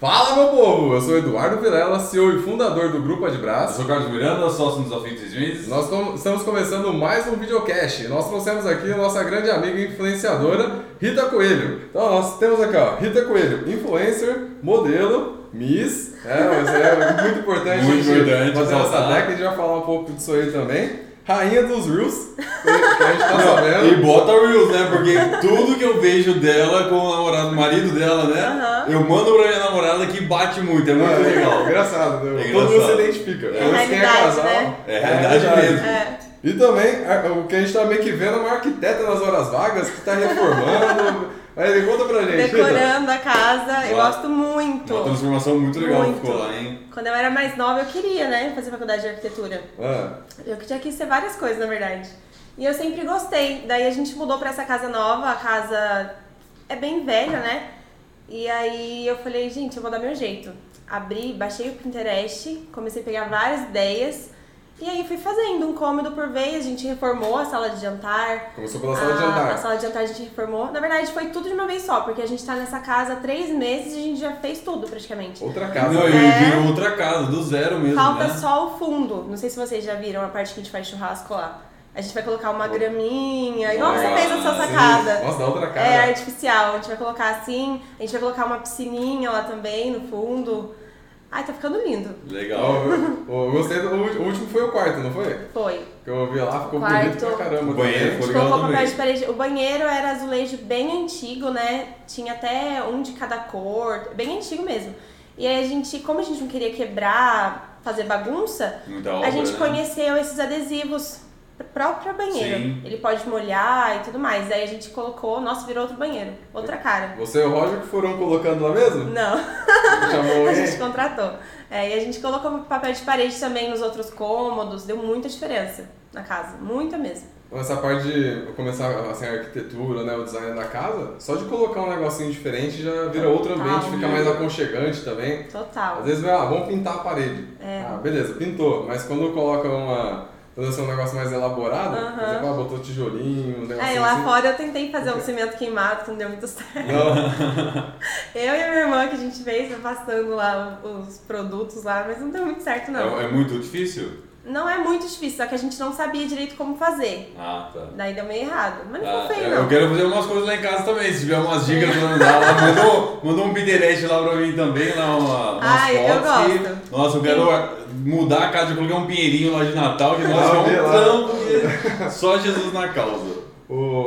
Fala, meu povo! Eu sou Eduardo Vilela, CEO e fundador do Grupo Adbrás. Eu sou Carlos Miranda, sócio dos Ofinties News. Nós estamos começando mais um videocast. Nós trouxemos aqui a nossa grande amiga influenciadora, Rita Coelho. Então, nós temos aqui, ó, Rita Coelho, influencer, modelo, Miss. Mas é muito importante. Muito importante. Mas nossa década, a gente vai falar um pouco disso aí também. Rainha dos Reels, que a gente tá sabendo. E bota Reels, né? Porque tudo que eu vejo dela com o namorado, marido dela, né? Uhum. Eu mando pra minha namorada que bate muito, é muito legal. É engraçado, né? É todo mundo se identifica. É quem é casal. Né? É realidade mesmo. É. E também, o que a gente tá meio que vendo é uma arquiteta nas horas vagas que tá reformando. Aí conta pra gente. Decorando a casa, eu gosto muito. Uma transformação muito legal que ficou lá, hein? Quando eu era mais nova, eu queria, né, fazer faculdade de arquitetura. Eu tinha que ser várias coisas, na verdade. E eu sempre gostei. Daí a gente mudou pra essa casa nova, a casa é bem velha, né? E aí eu falei, gente, eu vou dar meu jeito. Abri, baixei o Pinterest, comecei a pegar várias ideias. E aí fui fazendo um cômodo por vez, a gente reformou a sala de jantar. Começou pela sala de jantar. A sala de jantar a gente reformou. Na verdade foi tudo de uma vez só, porque a gente tá nessa casa há 3 meses e a gente já fez tudo praticamente. Outra casa. Não, virou outra casa, do zero mesmo, falta, né? Só o fundo. Não sei se vocês já viram a parte que a gente faz churrasco lá. A gente vai colocar uma graminha, igual você fez na sua sacada. Nossa, da outra casa. É artificial, a gente vai colocar assim, a gente vai colocar uma piscininha lá também no fundo. Ai, tá ficando lindo. Legal. Eu gostei do o último foi o quarto, não foi? Foi. Que eu vi lá, ficou bonito pra caramba. O banheiro foi legal também. O banheiro era azulejo bem antigo, né? Tinha até um de cada cor, bem antigo mesmo. E aí a gente, como a gente não queria quebrar, fazer bagunça, a gente conheceu esses adesivos próprio banheiro. Sim. Ele pode molhar e tudo mais. Aí a gente colocou, nossa, virou outro banheiro, outra cara. Você e o Roger que foram colocando lá mesmo? Não. Chamou a gente contratou. E a gente colocou papel de parede também nos outros cômodos, deu muita diferença na casa, muita mesmo. Essa parte de começar assim, a arquitetura, né, o design da casa, só de colocar um negocinho diferente já vira outro ambiente, fica mais aconchegante também. Total. Às vezes vai, vamos pintar a parede. Beleza, pintou, mas quando coloca uma... fazer um negócio mais elaborado, por exemplo, botou tijolinho, um negócio lá assim. Fora eu tentei fazer um cimento queimado, que não deu muito certo. Eu e a minha irmã que a gente fez, passando lá os produtos lá, mas não deu muito certo não. É muito difícil? Não é muito difícil, só que a gente não sabia direito como fazer. Tá. Daí deu meio errado, mas não foi feio não. Eu quero fazer umas coisas lá em casa também, se tiver umas dicas pra mandar lá, mandou um Pinterest lá pra mim também, lá umas fotos. Eu gosto. Nossa, eu quero... mudar a casa, eu coloquei um pinheirinho lá de Natal, que nós vamos só Jesus na causa.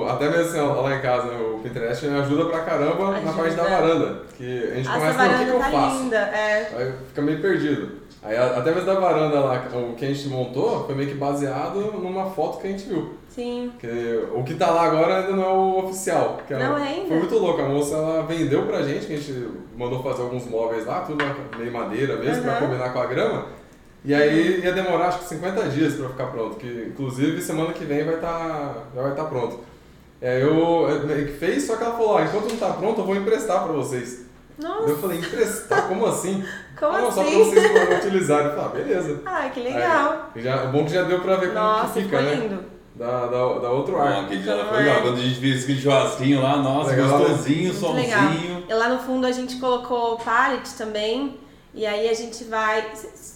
Até mesmo assim, lá em casa, o Pinterest me ajuda pra caramba na parte da varanda. Que a gente começa a ver o que eu faço. Linda, aí fica meio perdido. Aí até mesmo da varanda lá, o que a gente montou foi meio que baseado numa foto que a gente viu. Sim. Porque o que tá lá agora ainda não é o oficial. Não é ainda. Foi muito louco, a moça ela vendeu pra gente, que a gente mandou fazer alguns móveis lá, tudo meio madeira mesmo, pra combinar com a grama. E aí ia demorar acho que 50 dias pra ficar pronto, que inclusive semana que vem já vai estar pronto. Só que ela falou, enquanto não tá pronto eu vou emprestar pra vocês. Nossa. Eu falei, emprestar? Como assim? Como assim? Só pra vocês utilizarem. Eu falei, beleza. Que legal. É bom que já deu pra ver como que fica, né? Lindo. Dá outro ar. Aquele dia foi legal. Quando a gente fez aquele churrasquinho lá, nossa, legal, gostosinho, somzinho. E lá no fundo a gente colocou pallet também. E aí a gente vai...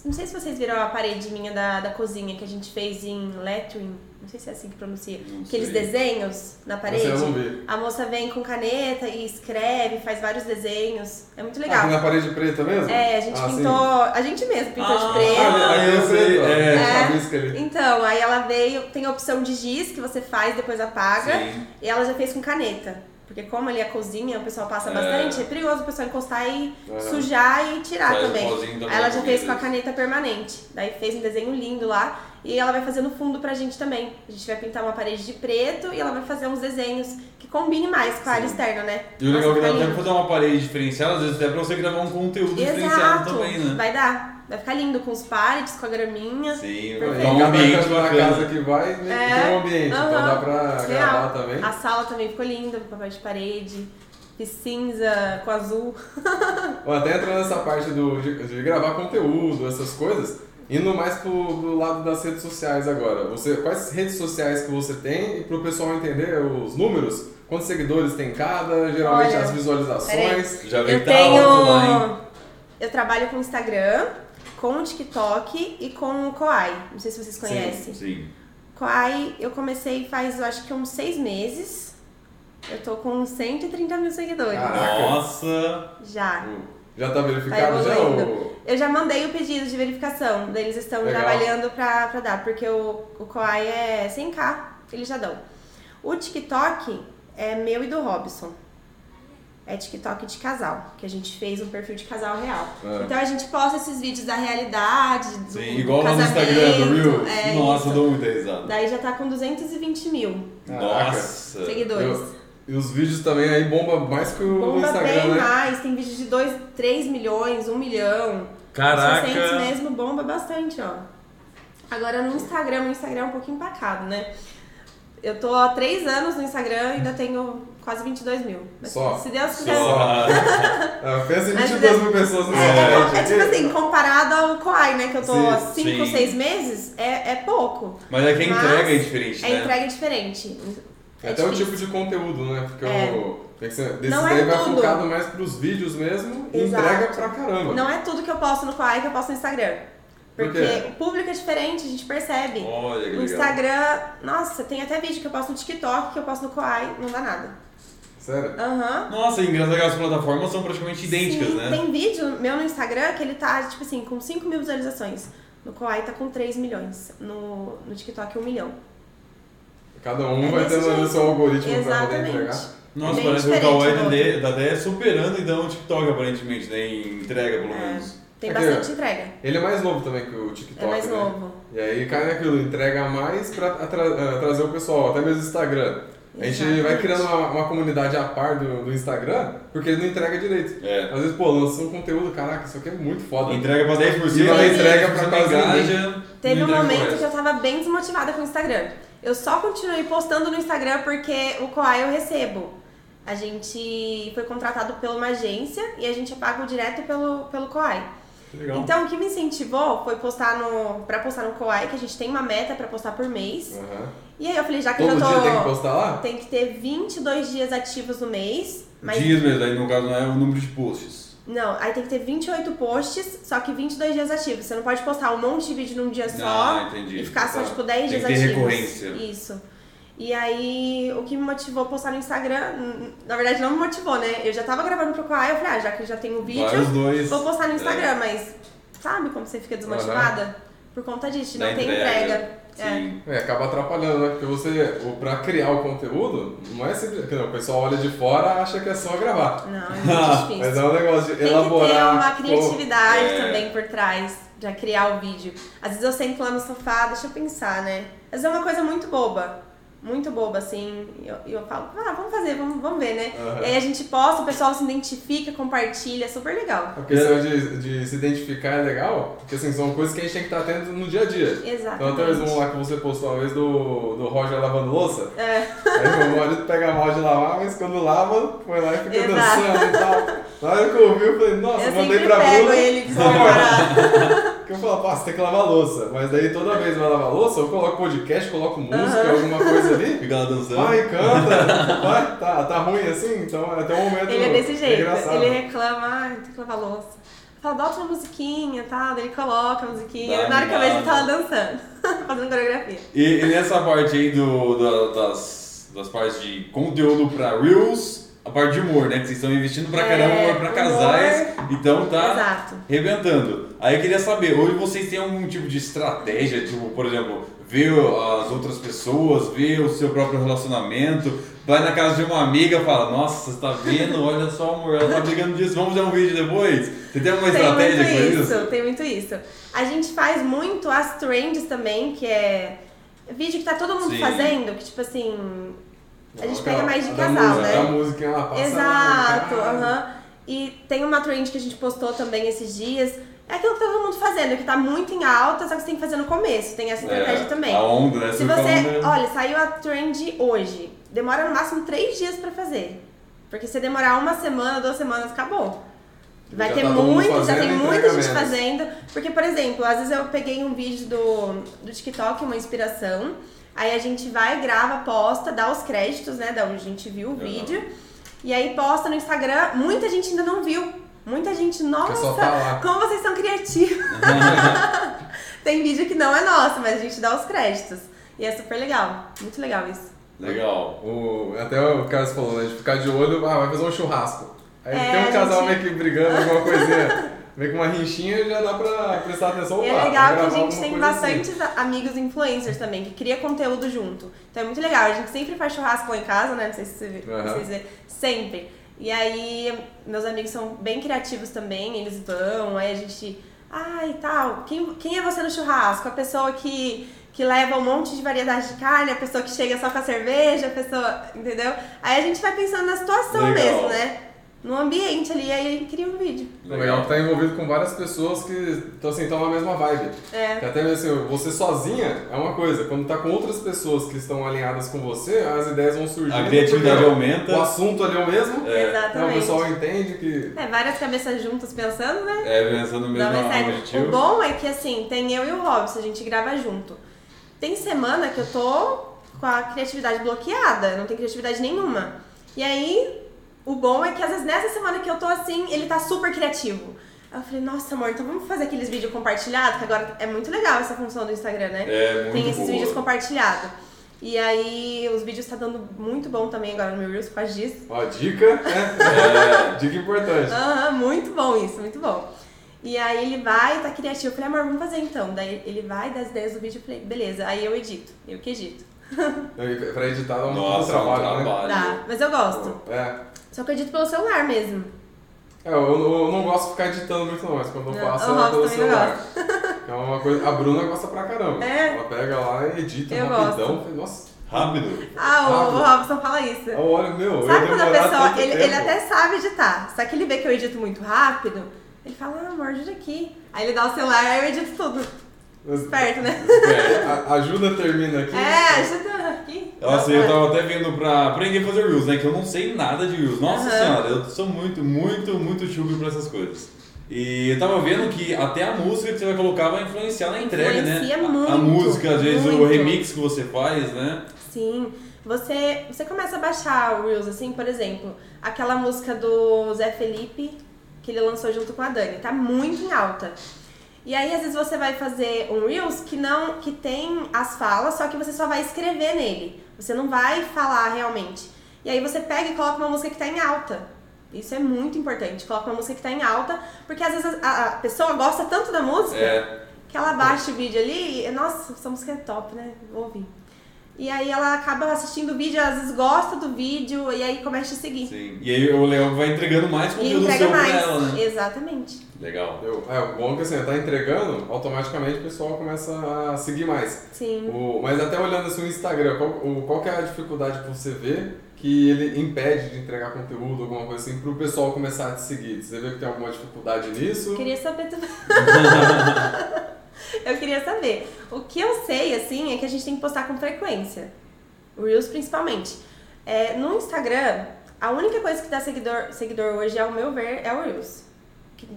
Não sei se vocês viram a parede minha da cozinha que a gente fez em lettering. Não sei se é assim que pronuncia. Aqueles desenhos na parede. Eu não vi. A moça vem com caneta e escreve, faz vários desenhos. É muito legal. Aqui na parede preta mesmo? A gente pintou... Sim. A gente mesmo pintou de preto. Eu sei. A risca ali. Então, aí ela veio... Tem a opção de giz que você faz, depois apaga. Sim. E ela já fez com caneta. Porque como ali a cozinha, o pessoal passa bastante, é perigoso o pessoal encostar e sujar e tirar também. Aí ela já fez com a caneta permanente. Daí fez um desenho lindo lá e ela vai fazer no fundo pra gente também. A gente vai pintar uma parede de preto e ela vai fazer uns desenhos que combinem mais com a área externa, né? E o legal é que dá até pra fazer uma parede diferenciada, às vezes até pra você gravar um conteúdo diferenciado também, né? Vai dar. Vai ficar lindo com os pallets, com a graminha. Sim, vai dar um ambiente na casa que vai ter um ambiente. Então dá pra gravar também. A sala também ficou linda, papel de parede, de cinza com azul. Até entrando nessa parte de gravar conteúdo, essas coisas, indo mais pro lado das redes sociais agora. Quais redes sociais que você tem? E pro pessoal entender os números, quantos seguidores tem cada, geralmente as visualizações. Já vem que tá alto lá, hein? Eu trabalho com o Instagram, com o TikTok e com o Kwai. Não sei se vocês conhecem. Sim. Kwai, eu comecei faz, eu acho que uns 6 meses. Eu tô com 130 mil seguidores. Nossa! Já. Já tá verificado, já? Eu já mandei o pedido de verificação. Eles estão trabalhando pra dar, porque o Kwai é 100k, eles já dão. O TikTok é meu e do Robson. É TikTok de casal, que a gente fez um perfil de casal real. É. Então a gente posta esses vídeos da realidade, do casamento. Sim, igual lá no Instagram, do Reels. É, nossa, eu dou muita risada. Daí já tá com 220 mil. Nossa! Seguidores. E os vídeos também aí bomba mais que o bomba Instagram, né? Bomba bem mais, tem vídeo de 2, 3 milhões, 1 milhão. Caraca! 600 mesmo, bomba bastante, ó. Agora no Instagram, o Instagram é um pouquinho empacado, né? Eu tô há 3 anos no Instagram e ainda tenho quase 22 mil. Mas só, se Deus quiser. Pensa em 22 mil pessoas no Instagram. É tipo assim, comparado ao Kwai, né? Que eu tô há 5 ou 6 meses, é pouco. Mas é que a entrega é diferente, né? A entrega é diferente. É até difícil. O tipo de conteúdo, né? Porque desse daí vai focado mais pros vídeos mesmo e entrega pra caramba. Não é tudo que eu posto no Kwai que eu posto no Instagram. Porque o público é diferente, a gente percebe. Olha, no Instagram, nossa, tem até vídeo que eu posto no TikTok, que eu posto no Kwai, não dá nada. Sério? Aham. Uhum. Nossa, engraçado que as plataformas são praticamente idênticas, sim, né? Tem vídeo meu no Instagram que ele tá, tipo assim, com 5 mil visualizações. No Kwai tá com 3 milhões. No TikTok, 1 milhão. Cada um vai tendo o seu algoritmo. Exatamente. Pra poder entregar. Nossa, parece que o Kwai tá até superando então o TikTok, aparentemente, né? Em entrega, pelo menos. Tem bastante entrega. Ele é mais novo também que o TikTok, é mais novo. E aí cai naquilo, entrega mais pra trazer o pessoal, até mesmo o Instagram. Exatamente. A gente vai criando uma comunidade à par do Instagram, porque ele não entrega direito. É. Às vezes, pô, lança um conteúdo, caraca, isso aqui é muito foda. Entrega pra 10%, e ela entrega pra quase ninguém. Teve um momento que eu tava bem desmotivada com o Instagram. Eu só continuei postando no Instagram porque o Kwai eu recebo. A gente foi contratado por uma agência e a gente é pago direto pelo Kwai. Legal. Então, o que me incentivou foi postar no Kwai, que a gente tem uma meta pra postar por mês. Uhum. E aí eu falei, já que todo eu já tô... Todo dia tem que postar lá? Tem que ter 22 dias ativos no mês. Mas... Dias mesmo, aí no caso não é o número de posts. Não, aí tem que ter 28 posts, só que 22 dias ativos. Você não pode postar um monte de vídeo num dia só e ficar só tipo 10 dias ativos. Tem que ter recorrência. Isso. E aí, o que me motivou a postar no Instagram, na verdade não me motivou, né? Eu já tava gravando pro Kwai, eu falei, já que eu já tenho o vídeo, vou postar no Instagram, mas sabe como você fica desmotivada? Uhum. Por conta disso, não tem entrega. Sim. Acaba atrapalhando, né? Porque você, pra criar o conteúdo, não é simples, o pessoal olha de fora e acha que é só gravar. Não, é muito difícil. Mas é um negócio de elaborar. Tem que ter uma criatividade também por trás, já criar o vídeo. Às vezes eu sento lá no sofá, deixa eu pensar, né? Às vezes é uma coisa muito boba. Muito boba, assim, eu falo, vamos fazer, vamos ver, né? Uhum. E aí a gente posta, o pessoal se identifica, compartilha, é super legal. A questão de se identificar é legal, porque assim, são coisas que a gente tem que estar atento no dia a dia. Exatamente. Então até mesmo lá que você postou uma vez do Roger lavando louça, aí o marido pega a mão de lavar, mas quando lava, foi lá e fica dançando e tal. Na hora que eu ouvi, eu falei, nossa, eu mandei pra Bruna. Eu pego ele despreparado. Porque eu falo, você tem que lavar a louça. Mas daí toda vez que vai lavar a louça, eu coloco podcast, coloco música, alguma coisa ali. Fica lá dançando. Vai, canta. Vai, tá ruim assim? Então até um momento. Ele é desse jeito. Engraçado. Ele reclama, tem que lavar a louça. Fala, bota uma musiquinha e tal. Daí ele coloca a musiquinha. Na hora que eu vejo, ele tá lá dançando, fazendo coreografia. E nessa parte aí das partes de conteúdo pra Reels. A parte de humor, né? Que vocês estão investindo pra caramba, pra casais, então tá arrebentando. Aí eu queria saber, hoje vocês têm algum tipo de estratégia, tipo, por exemplo, ver as outras pessoas, ver o seu próprio relacionamento, vai na casa de uma amiga e fala, nossa, você tá vendo? Olha só, amor, ela tá brigando disso, vamos dar um vídeo depois? Você tem alguma estratégia com isso? Tem muito isso. A gente faz muito as trends também, que é vídeo que tá todo mundo fazendo, que tipo assim... A gente pega mais de casal, né? A música é uma passada. Exato, E tem uma trend que a gente postou também esses dias. É aquilo que tá todo mundo fazendo, que tá muito em alta, só que você tem que fazer no começo. Tem essa estratégia também. A onda, né? Se você, olha, saiu a trend hoje. Demora no máximo 3 dias pra fazer. Porque se demorar 1 semana, 2 semanas, acabou. Vai ter muito, já tem muita gente fazendo. Porque, por exemplo, às vezes eu peguei um vídeo do TikTok, uma inspiração. Aí a gente vai, grava, posta, dá os créditos, né, da onde a gente viu o vídeo. E aí posta no Instagram, muita gente ainda não viu. Muita gente, nossa, como vocês são criativos. Tem vídeo que não é nosso, mas a gente dá os créditos. E é super legal, muito legal isso. Legal. Até o Carlos falou, né, de ficar de olho, vai fazer um churrasco. Aí tem um casal meio que brigando, alguma coisinha, meio que uma rinchinha, já dá pra prestar atenção. E é legal que a gente tem bastante amigos influencers também, que cria conteúdo junto. Então é muito legal, a gente sempre faz churrasco em casa, né, não sei se vocês vê, sempre. E aí, meus amigos são bem criativos também, eles vão, aí a gente... Ai, tal, quem é você no churrasco? A pessoa que leva um monte de variedade de carne, a pessoa que chega só com a cerveja, a pessoa... Entendeu? Aí a gente vai pensando na situação mesmo, né? No ambiente ali, aí cria um vídeo. Legal, que tá envolvido com várias pessoas que estão assim, tão na mesma vibe. É. Que até mesmo assim, você sozinha é uma coisa, quando tá com outras pessoas que estão alinhadas com você, as ideias vão surgir. A criatividade aumenta. O assunto ali é o mesmo. É. Exatamente. Então o pessoal entende que... várias cabeças juntas pensando, né? Pensando no mesmo objetivo. O bom é que assim, tem eu e o Robson, a gente grava junto. Tem semana que eu tô com a criatividade bloqueada, não tem criatividade nenhuma. E aí... O bom é que às vezes nessa semana que eu tô assim, ele tá super criativo. Aí eu falei, nossa amor, então vamos fazer aqueles vídeos compartilhados, que agora é muito legal essa função do Instagram, né? Tem esses vídeos compartilhados. E aí os vídeos tá dando muito bom também agora no meu Reels por causa disso. Ó, dica, né? Dica importante. Muito bom isso, muito bom. E aí ele vai, tá criativo, eu falei, amor, vamos fazer então. Daí ele vai, dá as ideias do vídeo, eu falei, beleza, aí eu edito, eu que edito. Pra editar dá um trabalho, né? Dá, mas eu gosto. Só que eu edito pelo celular mesmo. Eu não gosto de ficar editando muito não, mas quando eu faço eu pelo celular. É uma coisa, a Bruna gosta pra caramba. Ela pega lá e edita rapidão. Nossa, rápido. O Robson fala isso. Olha, meu, sabe quando a pessoa, ele até sabe editar, só que ele vê que eu edito muito rápido, ele fala, amor, ajuda aqui. Aí ele dá o celular, aí eu edito tudo. Esperto, né? Ajuda termina aqui. Ajuda aqui. Nossa, eu tava até vindo pra aprender a fazer Reels, né? Que eu não sei nada de Reels. Nossa senhora, eu sou muito, muito, muito chulo pra essas coisas. E eu tava vendo que até a música que você vai colocar vai influenciar na entrega, né? Muito, a música, às vezes muito. O remix que você faz, né? Sim. Você começa a baixar o Reels, assim, por exemplo, aquela música do Zé Felipe, que ele lançou junto com a Dani. Tá muito em alta. E aí, às vezes, você vai fazer um Reels que tem as falas, só que você só vai escrever nele. Você não vai falar realmente. E aí você pega e coloca uma música que tá em alta. Isso é muito importante. Coloca uma música que tá em alta, porque às vezes a pessoa gosta tanto da música que ela baixa o vídeo ali e, nossa, essa música é top, né? Vou ouvir. E aí ela acaba assistindo o vídeo, às vezes gosta do vídeo e aí começa a seguir. Sim. E aí o Leão vai entregando mais conteúdo pra ela, né? Exatamente. Legal. O bom é que assim, tá entregando, automaticamente o pessoal começa a seguir mais. Sim. Mas até olhando assim o Instagram, qual que é a dificuldade que você vê que ele impede de entregar conteúdo, alguma coisa assim, pro pessoal começar a te seguir? Você vê que tem alguma dificuldade nisso? Eu queria saber. O que eu sei, assim, é que a gente tem que postar com frequência. O Reels, principalmente. No Instagram, a única coisa que dá seguidor hoje, ao meu ver, é o Reels.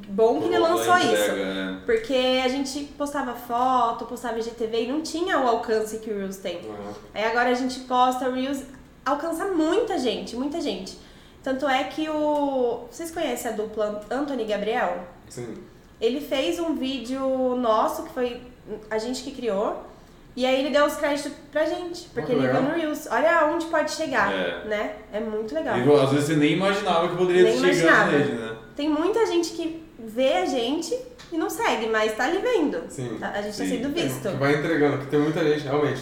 Bom que ele lançou isso. Né? Porque a gente postava foto, postava IGTV e não tinha o alcance que o Reels tem. Aí agora a gente posta o Reels, alcança muita gente, muita gente. Tanto é que vocês conhecem a dupla Anthony Gabriel? Sim. Ele fez um vídeo nosso, que foi a gente que criou, e aí ele deu os créditos pra gente, porque ele viu no Reels. Olha onde pode chegar, né? É muito legal. E, às vezes você nem imaginava que poderia chegar nele, né? Tem muita gente que vê a gente e não segue, mas tá ali vendo. Sim. A gente tá sendo visto. Vai entregando, porque tem muita gente, realmente,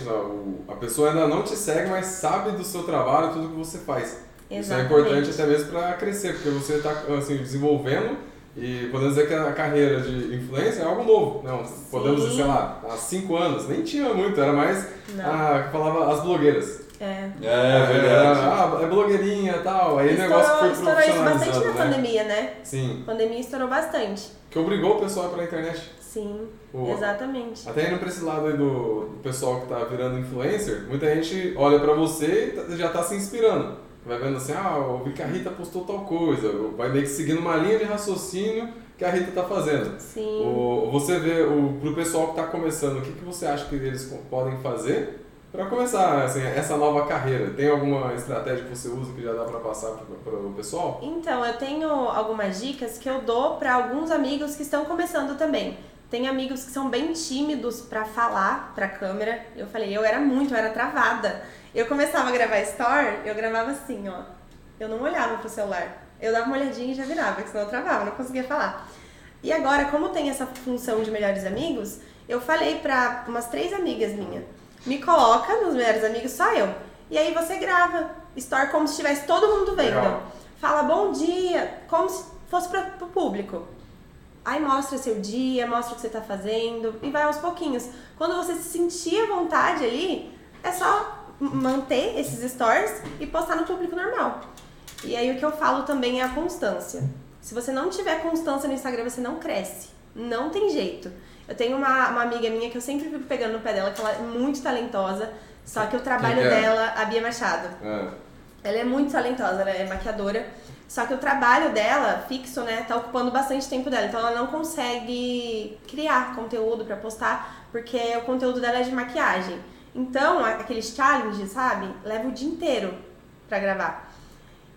a pessoa ainda não te segue, mas sabe do seu trabalho, tudo que você faz. Exatamente. Isso é importante até mesmo pra crescer, porque você tá assim, desenvolvendo. E podemos dizer que a carreira de influencer é algo novo, né? Podemos dizer, sei lá, há 5 anos, nem tinha muito, era mais que falava as blogueiras. É verdade. É blogueirinha e tal, aí o negócio foi profissionalizando. Estourou bastante na pandemia, né? Sim. A pandemia estourou bastante. Que obrigou o pessoal pra internet. Sim, exatamente. Até indo pra esse lado aí do pessoal que tá virando influencer, muita gente olha pra você e já tá se inspirando. Vai vendo assim, eu vi que a Rita postou tal coisa, vai meio que seguindo uma linha de raciocínio que a Rita tá fazendo. Sim. Você vê, pro pessoal que tá começando, o que você acha que eles podem fazer Para começar assim, essa nova carreira, tem alguma estratégia que você usa que já dá para passar para o pessoal? Então, eu tenho algumas dicas que eu dou para alguns amigos que estão começando também. Tem amigos que são bem tímidos para falar para a câmera. Eu falei, eu era travada. Eu começava a gravar story, eu gravava assim, ó. Eu não olhava pro celular. Eu dava uma olhadinha e já virava, porque senão eu travava, não conseguia falar. E agora, como tem essa função de melhores amigos, eu falei para umas 3 amigas minhas. Me coloca nos melhores amigos, só eu. E aí você grava story como se estivesse todo mundo vendo. Legal. Fala bom dia, como se fosse pro público. Aí mostra seu dia, mostra o que você tá fazendo e vai aos pouquinhos. Quando você se sentir à vontade ali, é só manter esses stories e postar no público normal. E aí o que eu falo também é a constância. Se você não tiver constância no Instagram, você não cresce. Não tem jeito. Eu tenho uma amiga minha que eu sempre fico pegando no pé dela, que ela é muito talentosa, só que o trabalho dela, a Bia Machado. Ela é muito talentosa, ela é maquiadora, só que o trabalho dela, fixo, né, tá ocupando bastante tempo dela, então ela não consegue criar conteúdo pra postar, porque o conteúdo dela é de maquiagem. Então, aqueles challenges, sabe, leva o dia inteiro pra gravar.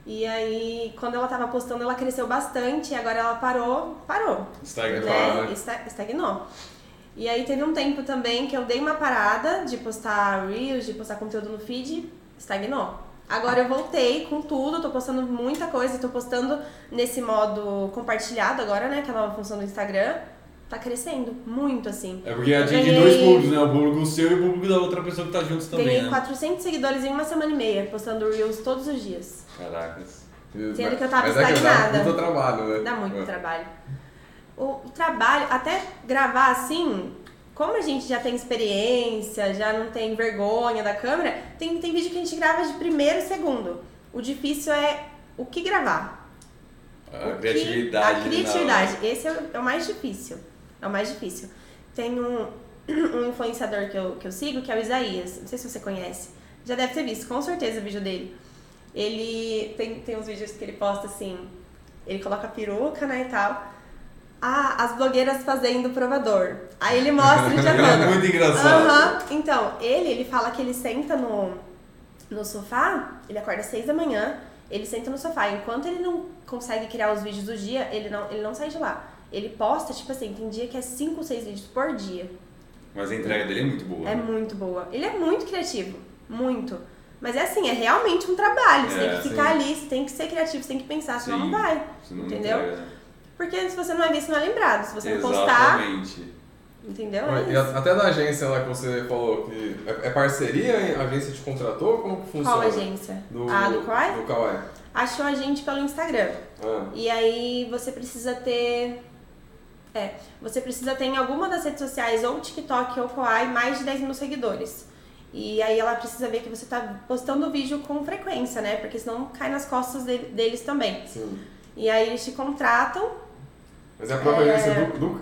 E aí, quando ela tava postando, ela cresceu bastante, e agora ela parou. Estagnou, né? Estagnou. E aí teve um tempo também que eu dei uma parada de postar Reels, de postar conteúdo no feed, estagnou. Agora eu voltei com tudo, tô postando muita coisa, tô postando nesse modo compartilhado agora, né, que é a nova função do Instagram. Tá crescendo muito, assim. É porque atinge 2 públicos, né? O público seu e o público da outra pessoa que tá junto também. Ganhei 400 seguidores em uma semana e meia, postando Reels todos os dias. Caracas. Sendo que eu tava estagnada. Dá muito trabalho, né? Dá muito trabalho. O trabalho, até gravar assim, como a gente já tem experiência, já não tem vergonha da câmera, tem vídeo que a gente grava de primeiro e segundo. O difícil é o que gravar. A criatividade. Esse é o mais difícil. Tem um influenciador que eu sigo, que é o Isaías. Não sei se você conhece. Já deve ter visto, com certeza, o vídeo dele. Ele tem uns vídeos que ele posta assim... Ele coloca peruca, né, e tal. Ah, as blogueiras fazendo provador. Aí ele mostra e já manda. É muito engraçado. Uhum. Então, ele fala que ele senta no sofá. Ele acorda às 6 da manhã. Ele senta no sofá. Enquanto ele não consegue criar os vídeos do dia, ele não sai de lá. Ele posta, tipo assim, tem dia que é 5 ou 6 vídeos por dia. Mas a entrega dele é muito boa. É muito boa. Ele é muito criativo. Muito. Mas é assim, é realmente um trabalho. Você tem que ficar ali, você tem que ser criativo, você tem que pensar, senão não vai. Senão entendeu? Não entrega. Porque se você não vai ver, você não é lembrado. Se você não postar... Exatamente. Entendeu? E até da agência lá que você falou que... É parceria? A agência te contratou? Como que funciona? Qual agência? Do Kwai? Do Kwai. Achou a gente pelo Instagram. E aí você precisa ter... você precisa ter em alguma das redes sociais, ou TikTok ou Kwai, mais de 10 mil seguidores. E aí ela precisa ver que você tá postando o vídeo com frequência, né? Porque senão cai nas costas deles também. Sim. E aí eles te contratam. Mas é a própria agência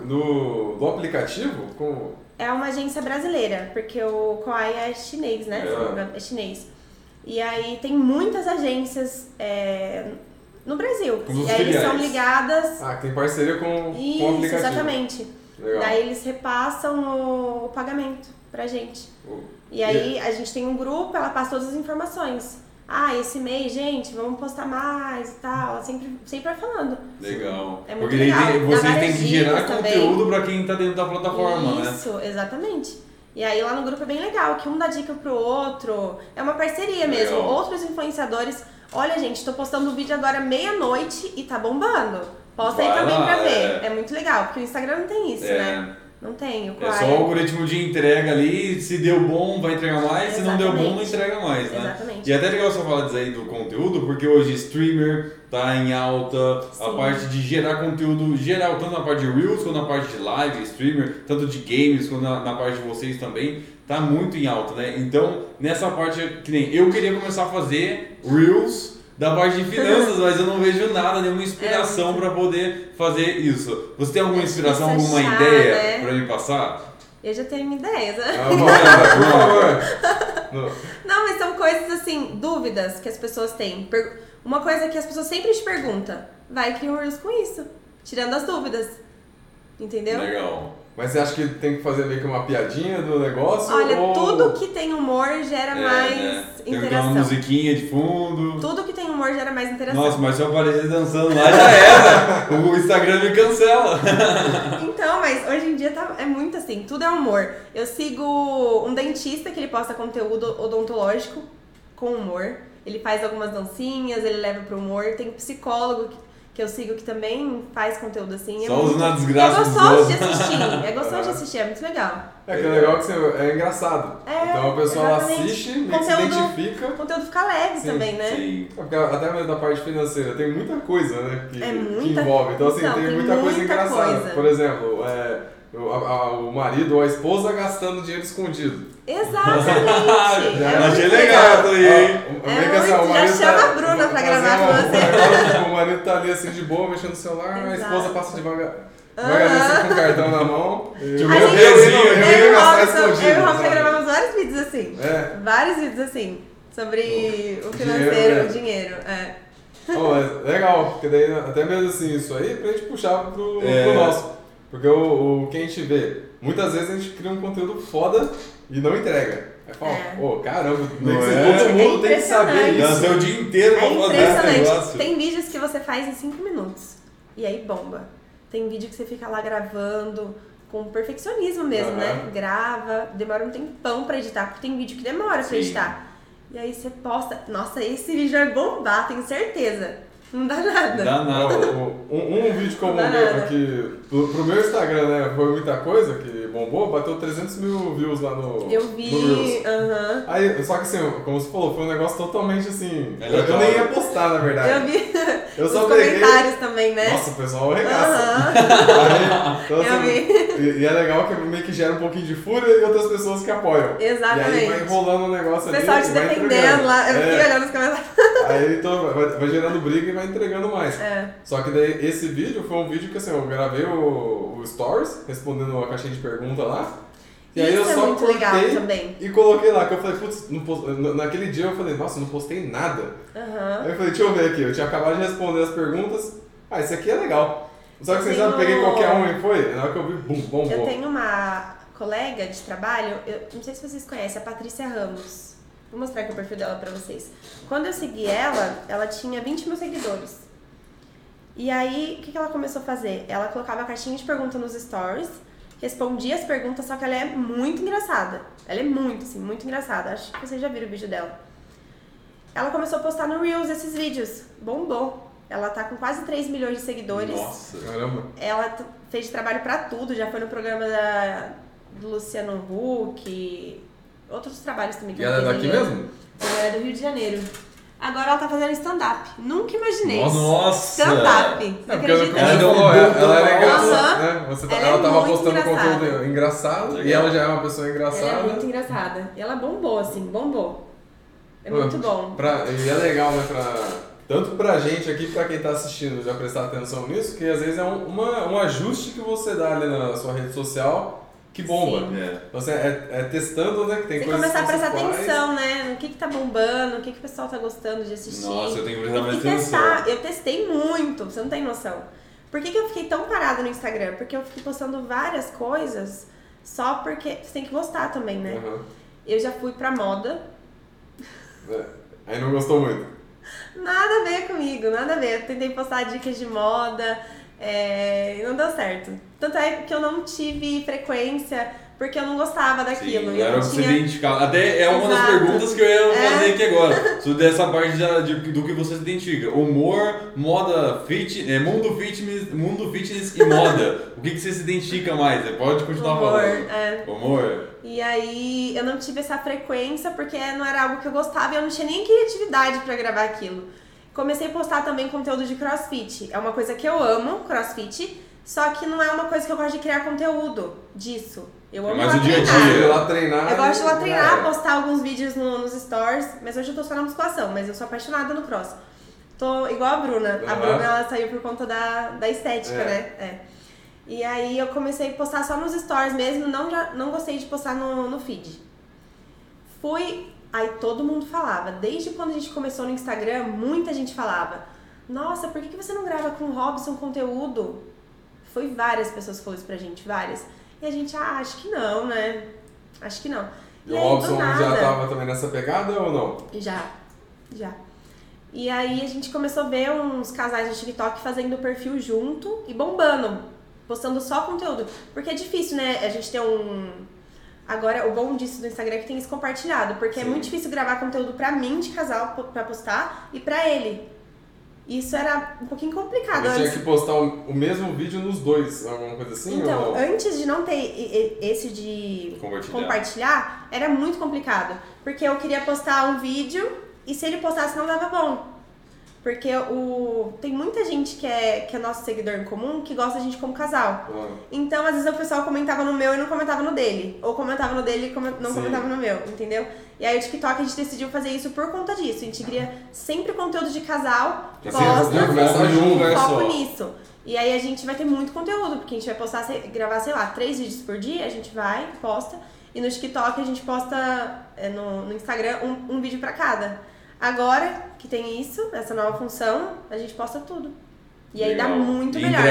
do aplicativo? Como? É uma agência brasileira, porque o Kwai é chinês, né? É chinês. E aí tem muitas agências... no Brasil. E aí eles são ligadas... Ah, tem parceria com o aplicativo. Exatamente. Legal. Daí eles repassam o pagamento pra gente. E aí a gente tem um grupo, ela passa todas as informações. Ah, esse mês, gente, vamos postar mais e tal. Ela sempre vai falando. Legal. É muito Porque legal. Vocês têm que gerar conteúdo pra quem tá dentro da plataforma, Isso, né? Exatamente. E aí lá no grupo é bem legal, que um dá dica pro outro. É uma parceria mesmo. Outros influenciadores... Olha, gente, tô postando o vídeo agora meia-noite e tá bombando. Posta aí também pra ver. É muito legal, porque o Instagram não tem isso, né? Não tem. É só o algoritmo de entrega ali, se deu bom, vai entregar mais, se não deu bom, não entrega mais, né? Exatamente. E até legal você falar disso aí do conteúdo, porque hoje streamer tá em alta, Sim. a parte de gerar conteúdo geral, tanto na parte de Reels, quanto na parte de live, streamer, tanto de games, quanto na parte de vocês também. Tá muito em alta, né? Então, nessa parte, que nem eu queria começar a fazer Reels da parte de finanças, mas eu não vejo nada, nenhuma inspiração pra poder fazer isso. Você tem alguma inspiração, alguma ideia pra me passar? Eu já tenho ideias. Não, mas são coisas assim, dúvidas que as pessoas têm. Uma coisa que as pessoas sempre te perguntam, vai criar um Reels com isso, tirando as dúvidas. Entendeu? Legal. Mas você acha que tem que fazer meio que uma piadinha do negócio? Olha, ou... tudo que tem humor gera mais interação. Tem que dar uma musiquinha de fundo. Tudo que tem humor gera mais interação. Nossa, mas se eu aparecer dançando lá, já era. O Instagram me cancela. Então, mas hoje em dia tá, é muito assim, tudo é humor. Eu sigo um dentista que ele posta conteúdo odontológico com humor. Ele faz algumas dancinhas, ele leva pro humor. Tem um psicólogo que eu sigo que também faz conteúdo assim. Só usa na desgraça. É gostoso de assistir. É gostoso de assistir, é muito legal. É que é legal que você, é engraçado. É, então a pessoa ela assiste, meio se identifica. O conteúdo fica leve também, né? Sim. Até mesmo da parte financeira, tem muita coisa, né? Que envolve. Então, assim, tem muita coisa engraçada. Por exemplo, o marido ou a esposa gastando dinheiro escondido. Exatamente! Achei legal, tô aí, hein? Já chama a Bruna pra gravar com você. O marido tá ali assim de boa, mexendo no celular, a esposa passa devagar assim com o cartão na mão. Tipo, eu e o Robson gravamos vários vídeos assim, sobre o financeiro, o dinheiro. Mas legal, porque daí até mesmo assim, isso aí pra gente puxar pro nosso. Porque o que a gente vê, muitas vezes a gente cria um conteúdo foda e não entrega. Aí fala, caramba, todo mundo tem que saber isso. Dançar o dia inteiro pra fazer esse negócio. Tem vídeos que você faz em 5 minutos e aí bomba. Tem vídeo que você fica lá gravando com perfeccionismo mesmo, né? Grava, demora um tempão pra editar, porque tem vídeo que demora pra editar. E aí você posta, nossa, esse vídeo vai bombar, tenho certeza. Não dá nada. Um vídeo que eu bombei aqui pro meu Instagram, né? Foi muita coisa que bombou, bateu 300 mil views lá no. Eu vi. No Reels. Aí, só que assim, como você falou, foi um negócio totalmente assim. Eu nem ia postar, na verdade. Eu vi. Eu só peguei. Comentários também, né? Nossa, o pessoal arregaça. Aí, então, eu vi. E é legal que meio que gera um pouquinho de fúria e outras pessoas que apoiam. Exatamente. E aí vai enrolando um negócio ali. O pessoal te defendendo lá. Eu fiquei olhando os comentários. Aí então, vai gerando briga e vai entregando mais. Só que daí esse vídeo foi um vídeo que assim, eu gravei o Stories, respondendo a caixinha de pergunta lá. E aí eu só cortei e coloquei lá, que eu falei, putz, naquele dia eu falei, nossa, não postei nada. Aí eu falei, deixa eu ver aqui, eu tinha acabado de responder as perguntas, isso aqui é legal. Só que vocês sabem, peguei qualquer um e foi, na hora que eu vi, bom. Eu tenho uma colega de trabalho, eu não sei se vocês conhecem, a Patrícia Ramos. Vou mostrar aqui o perfil dela pra vocês. Quando eu segui ela, ela tinha 20 mil seguidores. E aí, o que ela começou a fazer? Ela colocava a caixinha de pergunta nos stories, respondia as perguntas, só que ela é muito engraçada. Ela é muito engraçada. Acho que vocês já viram o vídeo dela. Ela começou a postar no Reels esses vídeos. Bombou. Ela tá com quase 3 milhões de seguidores. Nossa, caramba. Ela fez trabalho pra tudo. Já foi no programa do Luciano Huck... Outros trabalhos também que ela fez. E ela é daqui mesmo? Ela é do Rio de Janeiro. Agora ela tá fazendo stand-up. Nunca imaginei. Nossa! Stand-up. Você acredita? Ela era engraçada. Ela tava postando conteúdo engraçado e ela já é uma pessoa engraçada. Ela é muito engraçada. E ela bombou, assim, bombou. É muito bom. E é legal, né? Tanto pra gente aqui, pra quem tá assistindo, já prestar atenção nisso, que às vezes é um ajuste que você dá ali na sua rede social. Que bomba! Você é testando, né? Que tem coisas que você começar a prestar atenção, né? No que tá bombando, o que o pessoal tá gostando de assistir. Nossa, eu tenho que prestar mais atenção. Eu testei muito, você não tem noção. Por que eu fiquei tão parada no Instagram? Porque eu fiquei postando várias coisas só porque você tem que gostar também, né? Eu já fui pra moda. Aí não gostou muito? Nada a ver comigo, nada a ver. Eu tentei postar dicas de moda. Não deu certo. Tanto é que eu não tive frequência, porque eu não gostava daquilo. Sim, eu não tinha... identificava. Até é uma das perguntas que eu ia fazer aqui agora. Sobre essa parte do que você se identifica. Humor, moda, mundo fitness e moda. O que você se identifica mais? Pode continuar falando. Humor. E aí eu não tive essa frequência, porque não era algo que eu gostava e eu não tinha nem criatividade pra gravar aquilo. Comecei a postar também conteúdo de crossfit. É uma coisa que eu amo, crossfit, só que não é uma coisa que eu gosto de criar conteúdo disso. Eu amo lá treinar. Eu gosto de lá treinar, postar alguns vídeos nos stories, mas hoje eu tô só na musculação, mas eu sou apaixonada no cross. Tô igual a Bruna. A Bruna, ela saiu por conta da estética, né? E aí eu comecei a postar só nos stories mesmo, não gostei de postar no feed. Aí todo mundo falava, desde quando a gente começou no Instagram, muita gente falava, nossa, por que você não grava com o Robson conteúdo? Foi várias pessoas que falaram isso pra gente, várias. E a gente, ah, acho que não, né? Acho que não. E o Robson já tava também nessa pegada ou não? Já. E aí a gente começou a ver uns casais no TikTok fazendo o perfil junto e bombando, postando só conteúdo. Porque é difícil, né? A gente tem um... Agora, o bom disso do Instagram é que tem isso compartilhado, porque Sim. é muito difícil gravar conteúdo pra mim de casal, pra postar, e pra ele. Isso era um pouquinho complicado. Antes... tinha que postar o mesmo vídeo nos dois, alguma coisa assim? Então, ou... antes de não ter esse de compartilhar, era muito complicado. Porque eu queria postar um vídeo, e se ele postasse não dava bom. Porque tem muita gente que é nosso seguidor em comum, que gosta da gente como casal. Então, às vezes, o pessoal comentava no meu e não comentava no dele. Ou comentava no dele e não Sim. comentava no meu, entendeu? E aí, o TikTok, a gente decidiu fazer isso por conta disso. A gente cria sempre conteúdo de casal, posta, foco nisso. E aí, a gente vai ter muito conteúdo, porque a gente vai postar, gravar, sei lá, 3 vídeos por dia, a gente vai, posta. E no TikTok, a gente posta, no Instagram, um vídeo pra cada. Agora que tem isso, essa nova função, a gente posta tudo. E aí Legal. Dá muito melhor.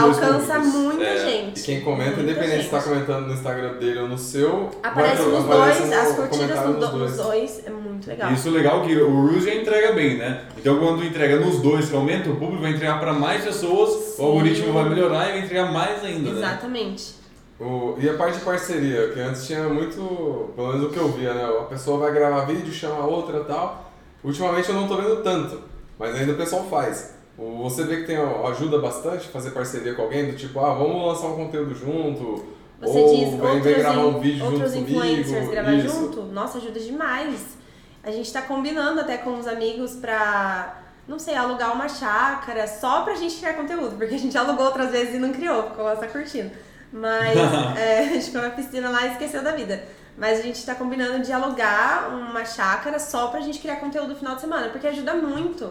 Alcança muita gente. E quem comenta, independente se tá comentando no Instagram dele ou no seu, aparece nos dois, as curtidas nos dois. É muito legal. Isso é legal que o Reels já entrega bem, né? Então quando entrega nos dois que aumenta, o público vai entregar para mais pessoas, Sim. o algoritmo vai melhorar e vai entregar mais ainda, Exatamente. Né? E a parte de parceria, que antes tinha muito, pelo menos o que eu via, né? A pessoa vai gravar vídeo, chama a outra e tal. Ultimamente eu não tô vendo tanto, mas ainda o pessoal faz. Você vê que ajuda bastante fazer parceria com alguém, do tipo, vamos lançar um conteúdo junto, você ou diz, vem gravar um vídeo junto comigo. Outros influencers gravar isso. junto, nossa, ajuda demais. A gente tá combinando até com os amigos pra, não sei, alugar uma chácara só pra gente criar conteúdo, porque a gente alugou outras vezes e não criou, ficou lá só curtindo. Mas a gente ficou na piscina lá e esqueceu da vida. Mas a gente tá combinando de alugar uma chácara só pra gente criar conteúdo no final de semana, porque ajuda muito,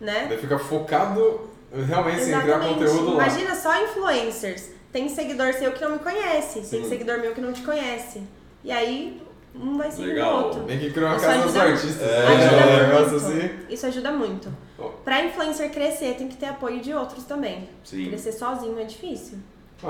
né? Daí fica focado realmente em criar conteúdo lá. Imagina só influencers. Tem seguidor seu que não me conhece, Sim. tem seguidor meu que não te conhece. E aí, um vai seguir o outro. Tem que criar uma casa dos artistas. Ajuda muito. Assim. Isso ajuda muito. Pra influencer crescer, tem que ter apoio de outros também. Sim. Crescer sozinho é difícil.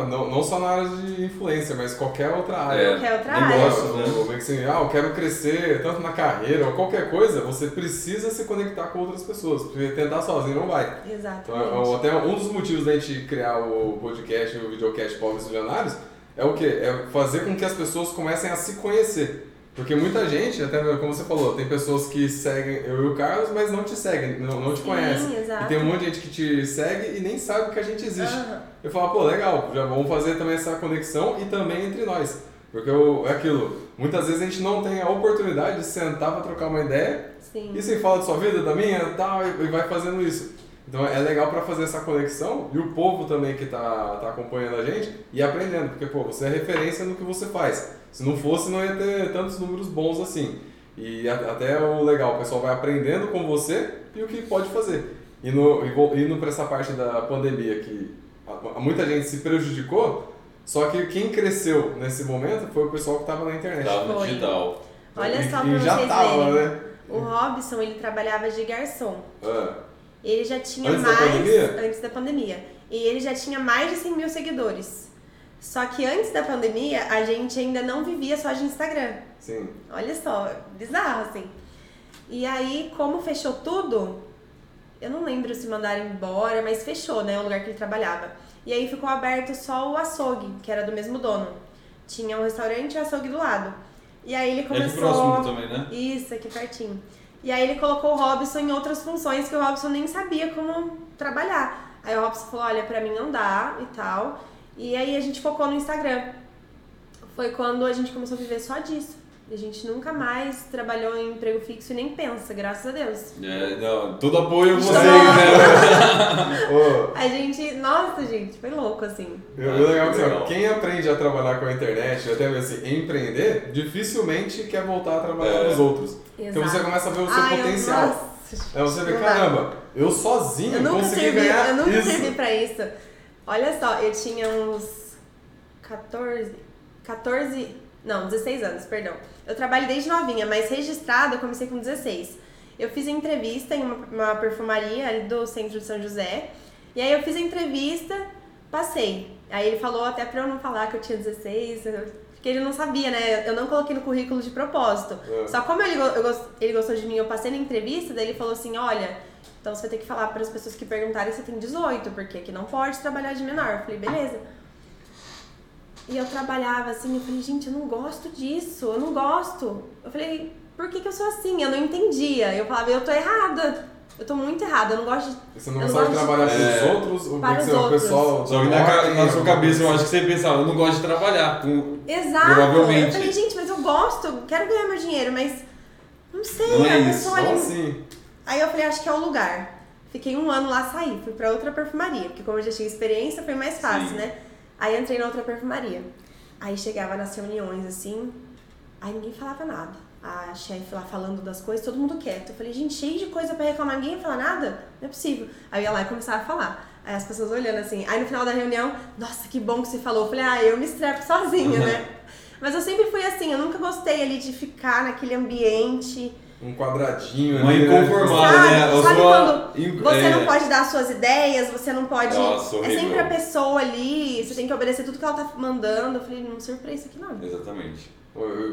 Não só na área de influência, mas qualquer outra área. Qualquer outra área. Eu quero crescer tanto na carreira ou qualquer coisa, você precisa se conectar com outras pessoas, porque tentar sozinho não vai. Exatamente. Então, até um dos motivos da gente criar o podcast e o videocast Pobres Milionários é o quê? É fazer com que as pessoas comecem a se conhecer. Porque muita gente, até como você falou, tem pessoas que seguem eu e o Carlos, mas não te seguem, não te conhecem. Exato. E tem um monte de gente que te segue e nem sabe que a gente existe. Uhum. Eu falo, legal, já vamos fazer também essa conexão e também entre nós. Porque é aquilo, muitas vezes a gente não tem a oportunidade de sentar para trocar uma ideia Sim. e se fala de sua vida, da minha e tal, e vai fazendo isso. Então é legal para fazer essa conexão e o povo também que tá acompanhando a gente e aprendendo, porque você é referência no que você faz. Se não fosse, não ia ter tantos números bons assim. E até o legal, o pessoal vai aprendendo com você e o que pode fazer. E indo para essa parte da pandemia que muita gente se prejudicou, só que quem cresceu nesse momento foi o pessoal que estava na internet. Estava no digital. Olha só para vocês verem, né? O Robson, ele trabalhava de garçom. Ele já tinha antes da pandemia. E ele já tinha mais de 100 mil seguidores. Só que antes da pandemia, a gente ainda não vivia só de Instagram. Sim. Olha só, bizarro, assim. E aí, como fechou tudo, eu não lembro se mandaram embora, mas fechou, né, o lugar que ele trabalhava. E aí ficou aberto só o açougue, que era do mesmo dono. Tinha um restaurante e o açougue do lado. E aí ele começou... É aqui próximo também, né? Isso, aqui pertinho. E aí ele colocou o Robson em outras funções que o Robson nem sabia como trabalhar. Aí o Robson falou, olha, pra mim não dá e tal... E aí a gente focou no Instagram. Foi quando a gente começou a viver só disso. A gente nunca mais trabalhou em emprego fixo e nem pensa, graças a Deus. Tudo apoio vocês, né? A gente, nossa, gente, foi louco, assim. Legal. Quem aprende a trabalhar com a internet, até mesmo assim, empreender, dificilmente quer voltar a trabalhar nos outros. Exato. Então você começa a ver o seu potencial. Você vê, caramba, eu sozinho consegui ganhar isso. Eu nunca servi pra isso. Olha só, eu tinha uns 16 anos, perdão. Eu trabalho desde novinha, mas registrada eu comecei com 16. Eu fiz entrevista em uma perfumaria ali do centro de São José. E aí eu fiz a entrevista, Passei. Aí ele falou até pra eu não falar que eu tinha 16, porque ele não sabia, né? Eu não coloquei no currículo de propósito. É. Só como ele gostou de mim, eu passei na entrevista, daí ele falou assim, olha... Então você vai ter que falar para as pessoas que perguntarem se tem 18, porque aqui não pode trabalhar de menor. Eu falei, beleza. E eu trabalhava assim, eu falei, gente, eu não gosto disso, eu não gosto. Eu falei, por que que eu sou assim? Eu não entendia. Eu falava, eu tô errada, eu tô muito errada, eu não gosto de... Você não gostava de trabalhar com os outros? Ou para os outros. Pessoal, só que na sua cabeça, eu acho que você pensava, eu não gosto de trabalhar. Exato. Provavelmente. Eu falei, gente, mas eu gosto, eu quero ganhar meu dinheiro, mas... Não sei, não é a pessoa ali... Assim. Aí eu falei, acho que é o lugar. Fiquei um ano lá, saí, fui pra outra perfumaria, porque como eu já tinha experiência, foi mais fácil, sim, né? Aí entrei na outra perfumaria. Aí chegava nas reuniões, assim, aí ninguém falava nada. A chefe lá falando das coisas, todo mundo quieto. Eu falei, gente, cheio de coisa pra reclamar, ninguém fala nada? Não é possível. Aí eu ia lá e começava a falar. Aí as pessoas olhando assim. Aí no final da reunião, nossa, que bom que você falou. Eu falei, eu me estrepo sozinha, né? Mas eu sempre fui assim, eu nunca gostei ali de ficar naquele ambiente... Um quadradinho, uma inconformada, né? Sabe quando você não pode dar suas ideias, você não pode... Nossa, é sempre a pessoa ali, você tem que obedecer tudo que ela tá mandando. Eu falei, não me surpreende isso aqui não. Exatamente.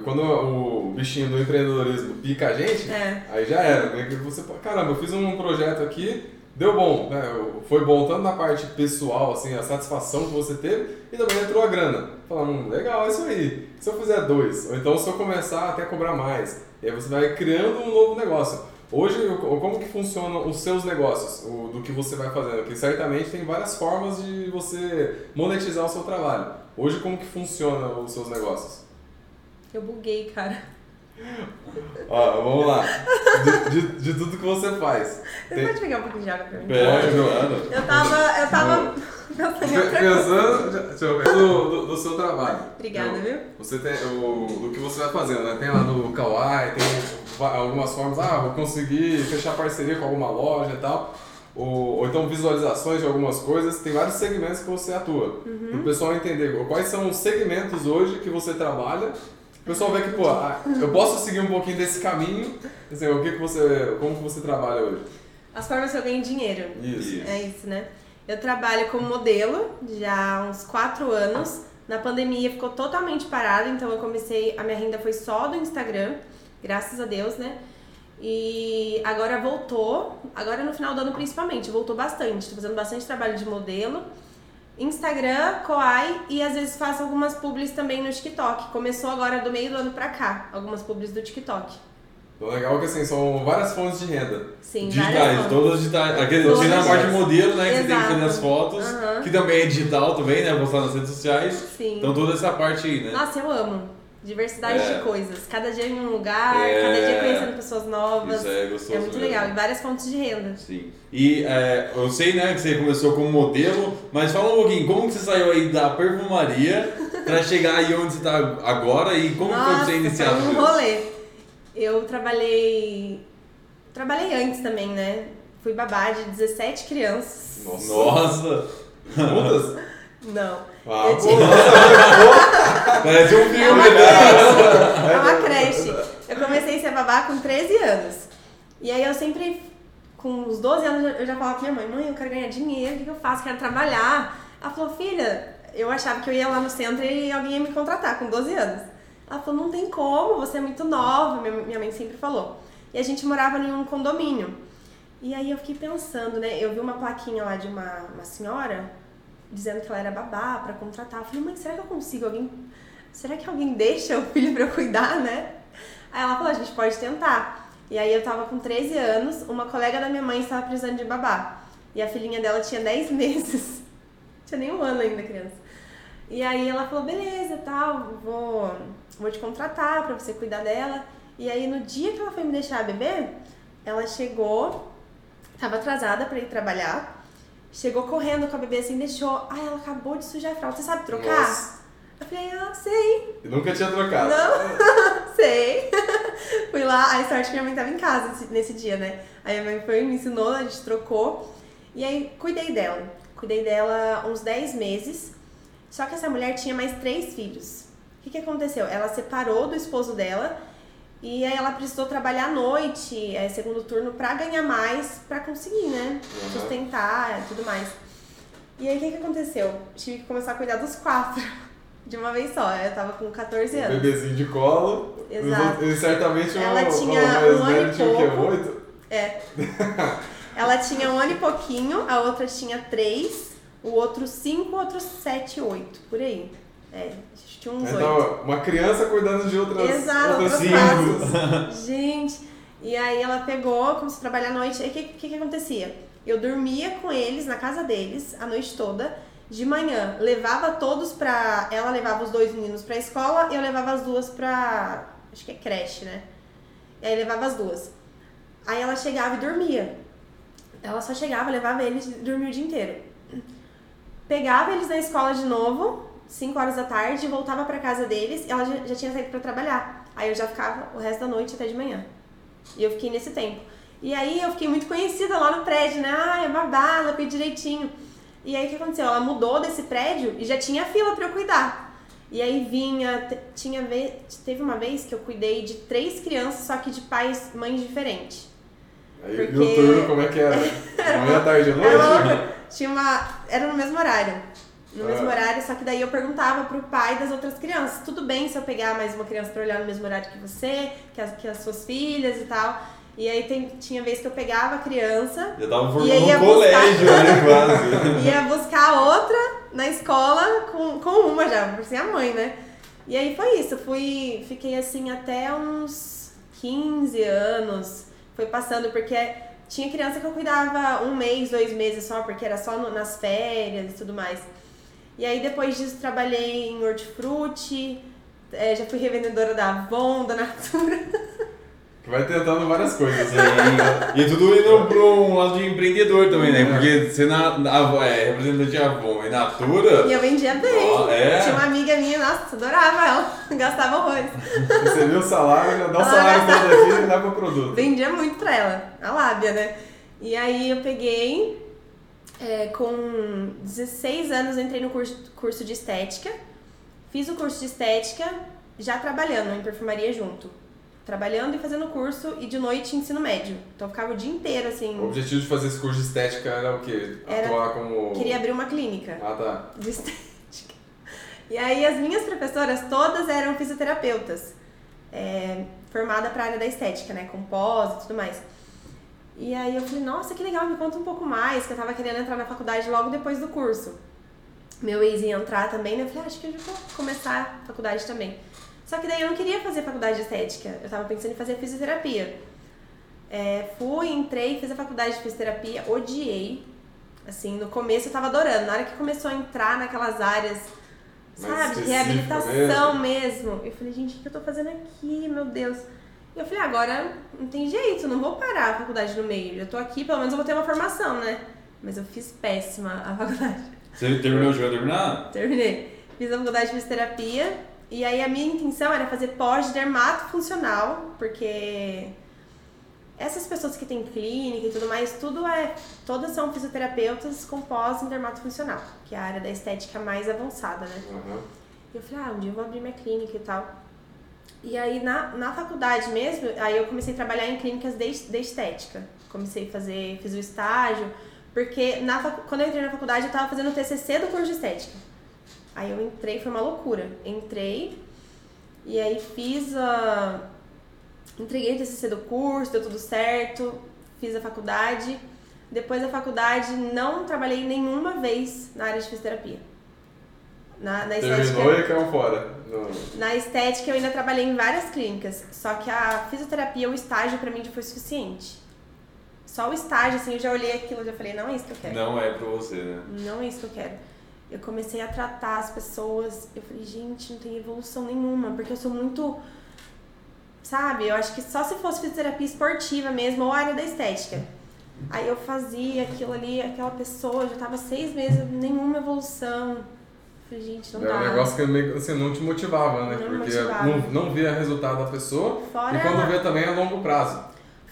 Quando o bichinho do empreendedorismo pica a gente, aí já era. Você, caramba, eu fiz um projeto aqui, deu bom, né? Foi bom tanto na parte pessoal, assim, a satisfação que você teve, e também entrou a grana. Falando, legal, é isso aí. Se eu fizer dois, ou então se eu começar até cobrar mais... E aí você vai criando um novo negócio. Hoje, como que funcionam os seus negócios? Do que você vai fazendo? Porque certamente tem várias formas de você monetizar o seu trabalho. Hoje, como que funcionam os seus negócios? Eu buguei, cara. Ó, vamos lá. De tudo que você faz. Você pode pegar um pouquinho de água pra mim? Pode, Joana. Eu tava pensando, deixa eu ver, do seu trabalho. Obrigada, então, viu? Você tem do que você vai fazendo, né? Tem lá no Kwai, tem algumas formas, vou conseguir fechar parceria com alguma loja e tal, ou então visualizações de algumas coisas, tem vários segmentos que você atua. Uhum. Para o pessoal entender quais são os segmentos hoje que você trabalha, o pessoal vê que, eu posso seguir um pouquinho desse caminho, assim, como que você trabalha hoje? As formas que eu ganho dinheiro. Isso. É isso, né? Eu trabalho como modelo já há uns 4 anos. Na pandemia ficou totalmente parado, então eu comecei... A minha renda foi só do Instagram, graças a Deus, né? E agora voltou, agora no final do ano principalmente, voltou bastante. Tô fazendo bastante trabalho de modelo. Instagram, Kwai, e às vezes faço algumas publis também no TikTok. Começou agora do meio do ano pra cá, algumas publis do TikTok. Então, legal que assim, são várias fontes de renda. Sim, digitais, todas digitais. Tem a parte de modelo, né? Que você tem que fazer as fotos, que também é digital também, né? Postar nas redes sociais. Sim. Então toda essa parte aí, né? Nossa, eu amo. Diversidade de coisas. Cada dia em um lugar, cada dia conhecendo pessoas novas. Isso é gostoso. É muito legal. E várias fontes de renda. Sim. E eu sei, né, que você começou como modelo, mas fala um pouquinho, como que você saiu aí da perfumaria pra chegar aí onde você tá agora e como que você iniciou? Foi um rolê. Eu trabalhei antes também, né? Fui babá de 17 crianças. Nossa! Muitas? Não. Eu tinha... Parece um filme, né? É uma creche. Eu comecei a ser babá com 13 anos. E aí eu sempre, com uns 12 anos, eu já falava pra minha mãe, eu quero ganhar dinheiro, o que eu faço? Quero trabalhar. Ela falou, filha, eu achava que eu ia lá no centro e alguém ia me contratar com 12 anos. Ela falou, não tem como, você é muito nova, minha mãe sempre falou. E a gente morava em um condomínio. E aí eu fiquei pensando, né, eu vi uma plaquinha lá de uma senhora dizendo que ela era babá pra contratar. Eu falei, mãe, será que eu consigo alguém? Será que alguém deixa o filho pra eu cuidar, né? Aí ela falou, a gente pode tentar. E aí eu tava com 13 anos, uma colega da minha mãe estava precisando de babá. E a filhinha dela tinha 10 meses. Não tinha nem um ano ainda, criança. E aí ela falou, beleza, tal, vou te contratar pra você cuidar dela. E aí no dia que ela foi me deixar a bebê, ela chegou, tava atrasada pra ir trabalhar, chegou correndo com a bebê assim, deixou, ela acabou de sujar a fralda, você sabe trocar? Nossa. Eu falei, sei. Eu nunca tinha trocado. Não, sei. Fui lá, aí sorte que minha mãe tava em casa nesse dia, né? Aí a minha mãe foi, me ensinou, a gente trocou. E aí cuidei dela uns 10 meses. Só que essa mulher tinha mais 3 filhos. O que aconteceu? Ela separou do esposo dela e aí ela precisou trabalhar à noite, segundo turno, pra ganhar mais, pra conseguir, né? Sustentar e tudo mais. E aí, o que aconteceu? Tive que começar a cuidar dos 4 de uma vez só. Eu tava com 14 anos. Um bebezinho de colo. Exato. E certamente ela tinha um ano e pouco. Tinha o quê? 8? É. Ela tinha 1 ano e pouquinho, a outra tinha 3, o outro 5, o outro 7, 8, por aí. É, tinha uns 8. Então, uma criança cuidando de outras. Exato, outros. Gente, e aí ela pegou, começou a trabalhar à noite. E o que acontecia? Eu dormia com eles, na casa deles, a noite toda. De manhã, levava todos pra... Ela levava os 2 meninos pra escola e eu levava as 2 pra... Acho que é creche, né? E aí levava as 2. Aí ela chegava e dormia. Ela só chegava, levava eles e dormia o dia inteiro. Pegava eles na escola de novo, 5 horas da tarde, voltava pra casa deles e ela já tinha saído pra trabalhar. Aí eu já ficava o resto da noite até de manhã. E eu fiquei nesse tempo. E aí eu fiquei muito conhecida lá no prédio, né? Ah, é babá, ela cuida direitinho. E aí o que aconteceu? Ela mudou desse prédio e já tinha fila pra eu cuidar. E aí vinha, teve uma vez que eu cuidei de 3 crianças, só que de pais e mães diferentes. Aí porque... E o turno, como é que era? Manhã, tarde, noite? Era no mesmo horário. No mesmo horário, só que daí eu perguntava pro pai das outras crianças. Tudo bem se eu pegar mais uma criança pra olhar no mesmo horário que você, que as suas filhas e tal... E aí tinha vez que eu pegava a criança... Já tava formando um colégio, né, quase. Ia buscar a outra na escola com uma já, por ser a mãe, né? E aí foi isso, fiquei assim até uns 15 anos. Foi passando, porque tinha criança que eu cuidava 1 mês, 2 meses só, porque era só nas férias e tudo mais. E aí depois disso trabalhei em hortifruti, já fui revendedora da Avon, da Natura... Vai tentando várias coisas, né? E tudo indo para um lado de empreendedor também, né? Porque você é representante de Avon e Natura... E eu vendia bem. Oh, é. Tinha uma amiga minha, nossa, adorava ela. Gastava horrores. Você viu o salário, já dá o salário pra gente e dá pro produto. Vendia muito pra ela. A lábia, né? E aí eu peguei... com 16 anos eu entrei no curso de estética. Fiz o curso de estética já trabalhando em perfumaria junto. Trabalhando e fazendo curso, e de noite ensino médio. Então eu ficava o dia inteiro, assim... O objetivo de fazer esse curso de estética era o quê? Atuar como... Queria abrir uma clínica. Ah, tá. De estética. E aí as minhas professoras todas eram fisioterapeutas. Formada pra área da estética, né? Com pós e tudo mais. E aí eu falei, nossa, que legal, me conta um pouco mais, que eu tava querendo entrar na faculdade logo depois do curso. Meu ex ia entrar também, né? Eu falei, acho que eu já vou começar a faculdade também. Só que daí eu não queria fazer faculdade de estética, eu tava pensando em fazer fisioterapia. Entrei, fiz a faculdade de fisioterapia, odiei. Assim, no começo eu tava adorando, na hora que começou a entrar naquelas áreas, sabe, de reabilitação mesmo. Eu falei, gente, o que eu tô fazendo aqui, meu Deus? E eu falei, agora não tem jeito, não vou parar a faculdade no meio. Eu tô aqui, pelo menos eu vou ter uma formação, né? Mas eu fiz péssima a faculdade. Você terminou, já vai terminar? Terminei. Fiz a faculdade de fisioterapia. E aí a minha intenção era fazer pós-dermato-funcional, porque essas pessoas que têm clínica e tudo mais, todas são fisioterapeutas com pós em dermato-funcional, que é a área da estética mais avançada, né? Uhum. E eu falei, um dia eu vou abrir minha clínica e tal. E aí na faculdade mesmo, aí eu comecei a trabalhar em clínicas de estética. Fiz o estágio, porque quando eu entrei na faculdade eu tava fazendo o TCC do curso de estética. Aí eu entrei, foi uma loucura. Entrei e aí entreguei o TCC do curso, deu tudo certo, fiz a faculdade. Depois da faculdade não trabalhei nenhuma vez na área de fisioterapia. Na estética. E caiu fora. Na estética eu ainda trabalhei em várias clínicas, só que a fisioterapia, o estágio pra mim já foi suficiente. Só o estágio, assim, eu já olhei aquilo e já falei, não é isso que eu quero. Não é pra você, né? Não é isso que eu quero. Eu comecei a tratar as pessoas, eu falei, gente, não tem evolução nenhuma, porque eu sou muito, sabe, eu acho que só se fosse fisioterapia esportiva mesmo, ou área da estética. Aí eu fazia aquilo ali, aquela pessoa, já tava 6 meses, nenhuma evolução. Eu falei, gente, não dá. Era um negócio que meio, assim, não te motivava, né? Porque não via resultado da pessoa, e quando via também a longo prazo.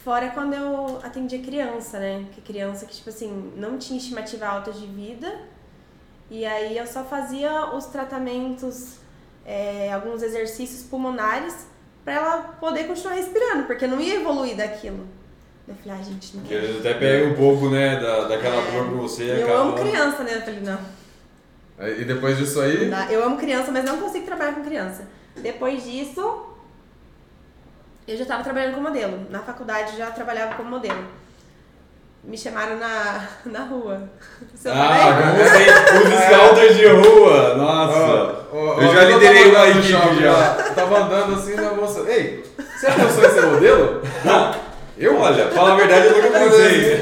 Fora quando eu atendia criança, né? Que criança que, tipo assim, não tinha estimativa alta de vida. E aí eu só fazia os tratamentos, alguns exercícios pulmonares pra ela poder continuar respirando, porque não ia evoluir daquilo. Eu falei, ah, gente, não quero. Eu até pego um pouco, né, daquela dor pra você. Eu amo criança, né? Eu falei, não. E depois disso aí? Eu amo criança, mas não consigo trabalhar com criança. Depois disso, eu já tava trabalhando como modelo. Na faculdade eu já trabalhava como modelo. Me chamaram na rua. Você os scouters de rua. Nossa. Eu já liderei uma equipe já. Tava andando assim na moça. Ei, você pensou em ser modelo? Não. Eu, olha, fala a verdade, eu nunca pensei.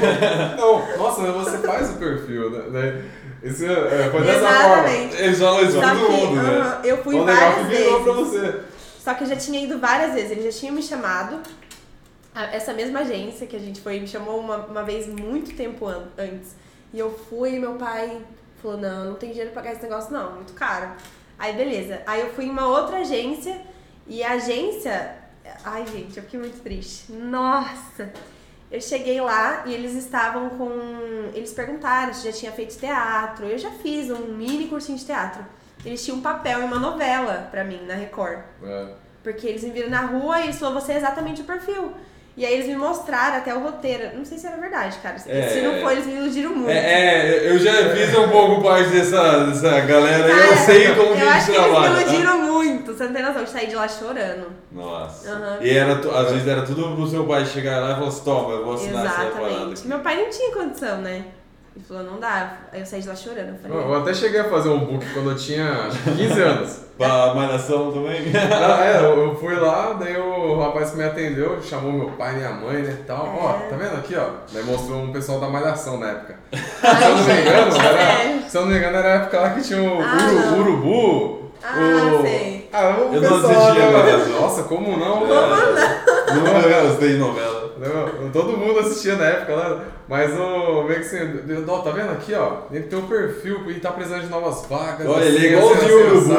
Não, nossa, você faz o perfil, né? Isso, foi dessa forma. Eles falam isso pra todo mundo, né? Eu fui várias vezes. Pra você. Só que eu já tinha ido várias vezes, eles já tinham me chamado. Essa mesma agência que a gente foi, me chamou uma vez muito tempo antes. E eu fui e meu pai falou, não tem dinheiro pra pagar esse negócio não, muito caro. Aí beleza, aí eu fui em uma outra agência e a agência... Ai, gente, eu fiquei muito triste. Nossa! Eu cheguei lá e eles estavam com... Eles perguntaram se já tinha feito teatro. Eu já fiz um mini cursinho de teatro. Eles tinham um papel em uma novela pra mim, na Record. É. Porque eles me viram na rua e eles falaram, você é exatamente o perfil. E aí eles me mostraram até o roteiro. Não sei se era verdade, cara. Se não for, eles me iludiram muito. Eu já fiz um pouco parte dessa galera. Cara, eu sei como que eles trabalham. Eles me iludiram muito. Você não tem noção de sair de lá chorando. Nossa. Uhum. E às vezes era tudo pro seu pai chegar lá e falar assim, toma, eu vou assinar essa parada aqui. Meu pai não tinha condição, né? Ele falou, não dá. Aí eu saí de lá chorando. Eu falei, eu até cheguei a fazer um book quando eu tinha 15 anos. Pra Malhação também? Eu fui lá, daí o rapaz que me atendeu, chamou meu pai e minha mãe, né, e tal. Ó, tá vendo aqui, ó? Daí mostrou um pessoal da Malhação na época. Se eu não me engano, era a época lá que tinha o Urubu. Sei. Eu não assisti a Malhação. Nossa, como não? Como não? Eu gostei de novela. Não, todo mundo assistia na época lá, mas meio que assim, tá vendo aqui, ó, ele tem um perfil e tá precisando de novas vagas. Olha, ele é igualzinho o Urubu.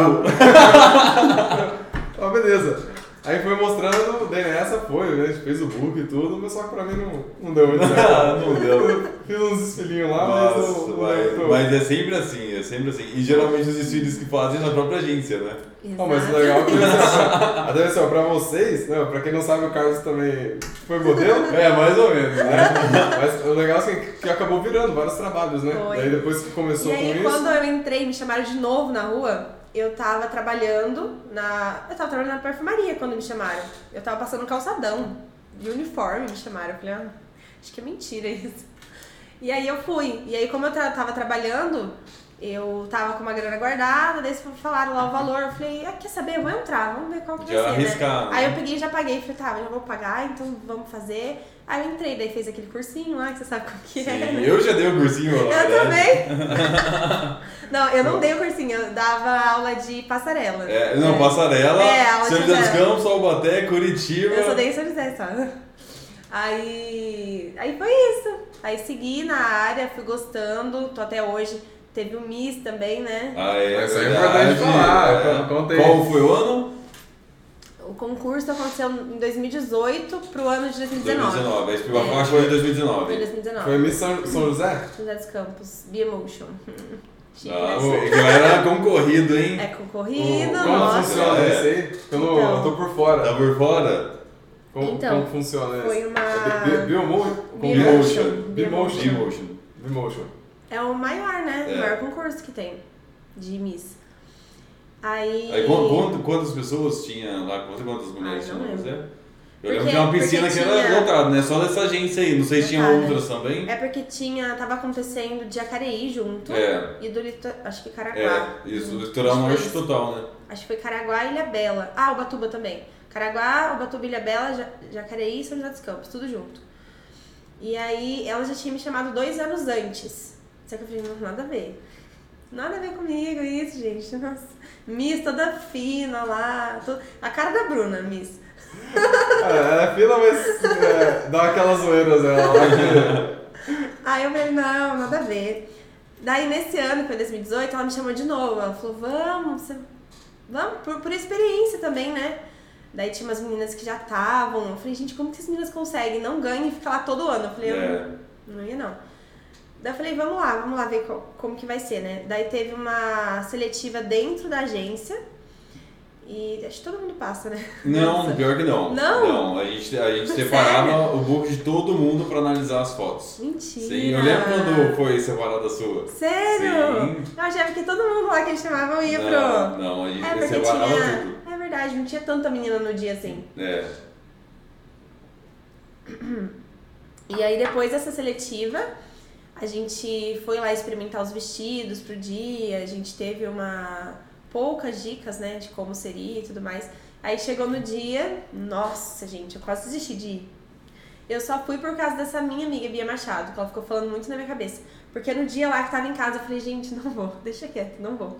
Ó, beleza. Aí foi mostrando, daí nessa foi, né, a gente fez o book e tudo, mas só que pra mim não deu muito certo. Não deu. Fiz uns desfilinhos lá, mas é sempre assim, E geralmente os desfiles que fazem na própria agência, né? Mas o legal é que até assim, pra vocês, né, pra quem não sabe, o Carlos também foi modelo? Mais ou menos, né? Mas o legal é assim, que acabou virando vários trabalhos, né? Foi. Daí depois que começou com isso... E aí quando eu entrei, me chamaram de novo na rua... Eu tava trabalhando na perfumaria quando me chamaram. Eu tava passando um calçadão de uniforme, me chamaram. Eu falei, acho que é mentira isso. E aí eu fui. E aí como eu tava trabalhando, eu tava com uma grana guardada, daí falaram lá o valor. Eu falei, quer saber? Eu vou entrar, vamos ver qual que vai ser, né? Aí eu peguei e já paguei. Falei, mas eu vou pagar, então vamos fazer. Aí eu entrei, daí fez aquele cursinho lá, que você sabe como que é. Né? Eu já dei o cursinho. Eu também. Não, eu não dei o cursinho, eu dava aula de passarela. Passarela, São José dos Campos, Albaté, Curitiba. Eu só dei em São José, sabe? Aí foi isso. Aí segui na área, fui gostando, tô até hoje. Teve o Miss também, né? Isso é importante falar. Qual foi o ano? O concurso aconteceu em 2018 pro ano de 2019. 2019, esse primeiro parte foi em 2019. Foi em 2019. Foi Miss São José? São José dos Campos, Be Emotion. Chique, né? Era concorrido, hein? É concorrido, Como funciona isso aí? Eu tô por fora. Tá por fora? Como funciona isso? Foi uma... Be Emotion. É o maior, né? O maior concurso que tem de Miss. Aí quantas pessoas tinha lá? Quantas mulheres tinham lá? Eu lembro de uma piscina que era lotada, né? Só dessa agência aí. Não sei se tinha outras também. Porque tava acontecendo de Jacareí junto. E do litoral, acho que Caraguá. Isso, do litoral norte total, né? Acho que foi Caraguá e Ilha Bela. O Batuba também. Caraguá, o Batuba, Ilha Bela, Jacareí e São José dos Campos, tudo junto. E aí ela já tinha me chamado 2 anos antes. Só que eu falei, não, nada a ver. Nada a ver comigo isso, gente. Nossa. Miss toda fina lá. A cara da Bruna, Miss. É fina, mas dá aquelas zoeiras dela lá. Aí eu falei, não, nada a ver. Daí nesse ano, que foi 2018, ela me chamou de novo. Ela falou, vamos, por experiência também, né? Daí tinha umas meninas que já estavam. Eu falei, gente, como que as meninas conseguem? Não ganham e fica lá todo ano. Eu falei, não ia não. Daí eu falei, vamos lá ver como que vai ser, né? Daí teve uma seletiva dentro da agência E acho que todo mundo passa, né? Não, pior que não. Não? Não, a gente separava sério? O book de todo mundo pra analisar as fotos. Mentira! Sim, eu lembro quando foi separada a sua. Sério? Sim. Eu achava que todo mundo lá que eles chamavam ia pro... Não, a gente separava tudo. É verdade, não tinha tanta menina no dia assim. É. E aí depois dessa seletiva, a gente foi lá experimentar os vestidos pro dia, a gente teve uma... poucas dicas, né, de como seria e tudo mais. Aí chegou no dia, nossa, gente, eu quase desisti de ir. Eu só fui por causa dessa minha amiga Bia Machado, que ela ficou falando muito na minha cabeça. Porque no dia lá que tava em casa, eu falei, gente, não vou, deixa quieto, não vou.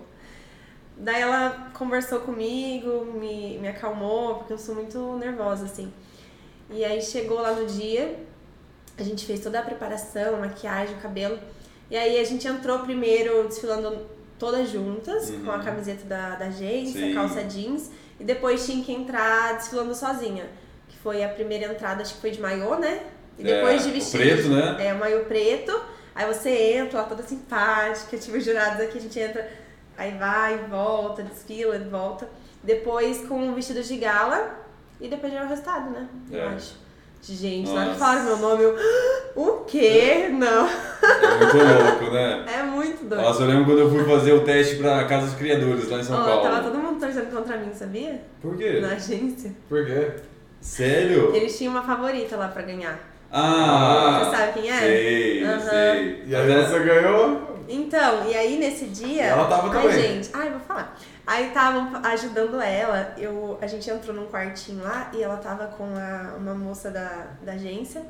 Daí ela conversou comigo, me acalmou, porque eu sou muito nervosa, assim. E aí chegou lá no dia, a gente fez toda a preparação, a maquiagem, o cabelo. E aí a gente entrou primeiro desfilando... todas juntas, com a camiseta da agência, sim, calça jeans, e depois tinha que entrar desfilando sozinha, que foi a primeira entrada, acho que foi de maiô, né? E depois de vestido. O preto, né? É, o maiô preto, aí você entra lá toda simpática, tive os jurados aqui, a gente entra, aí vai, volta, desfila, volta, depois com um vestido de gala, e depois já é o resultado, né? Eu acho. Gente, na hora que falaram meu nome, eu... O quê? Não. É muito louco, né? É muito doido. Nossa, eu lembro quando eu fui fazer o teste pra Casa dos Criadores, lá em São Paulo. Tava todo mundo torcendo contra mim, sabia? Por quê? Na agência. Por quê? Sério? Eles tinham uma favorita lá pra ganhar. Ah! Você sabe quem é? Sei, sei. E a Jéssica ganhou? Então, e aí nesse dia... E ela tava também. Ai, gente, vou falar. Aí estavam ajudando ela, a gente entrou num quartinho lá e ela tava com uma moça da agência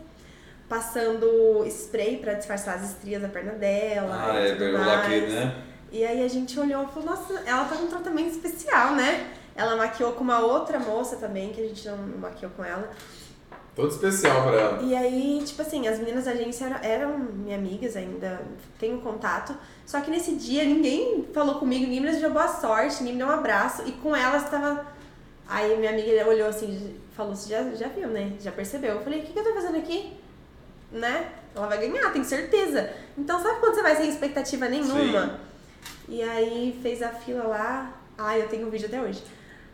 passando spray pra disfarçar as estrias da perna dela. Ah, é, pegou laque, né? E aí a gente olhou e falou, nossa, ela tá com um tratamento especial, né? Ela maquiou com uma outra moça também, que a gente não maquiou com ela. Todo especial pra ela. E aí, tipo assim, as meninas da agência eram minhas amigas ainda, tenho contato. Só que nesse dia ninguém falou comigo, ninguém me desejou boa sorte, ninguém me deu um abraço. E com elas tava... Aí minha amiga olhou assim, falou, você já viu, né? Já percebeu. Eu falei, o que eu tô fazendo aqui? Né? Ela vai ganhar, tenho certeza. Então sabe quando você vai sem expectativa nenhuma? Sim. E aí fez a fila lá. Ai, eu tenho um vídeo até hoje.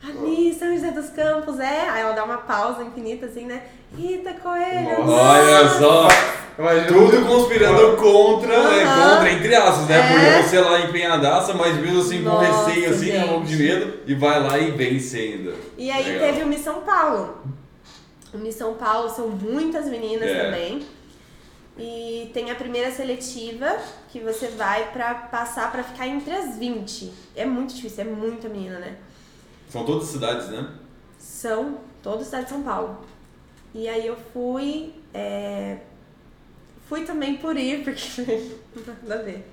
Ali, São José dos Campos, Aí ela dá uma pausa infinita, assim, né? Rita Coelho! Olha só! Tudo conspirando contra, contra, entre aspas, né? Porque você lá empenhadaça, mas mesmo assim com receio, assim, é um pouco de medo. E vai lá e vence ainda. E aí teve o Miss São Paulo. O Miss São Paulo são muitas meninas também. E tem a primeira seletiva, que você vai pra passar pra ficar entre as 20. É muito difícil, é muita menina, né? São todas cidades, né? São todas cidades de São Paulo. E aí eu fui... Fui também por ir, porque... Nada a ver.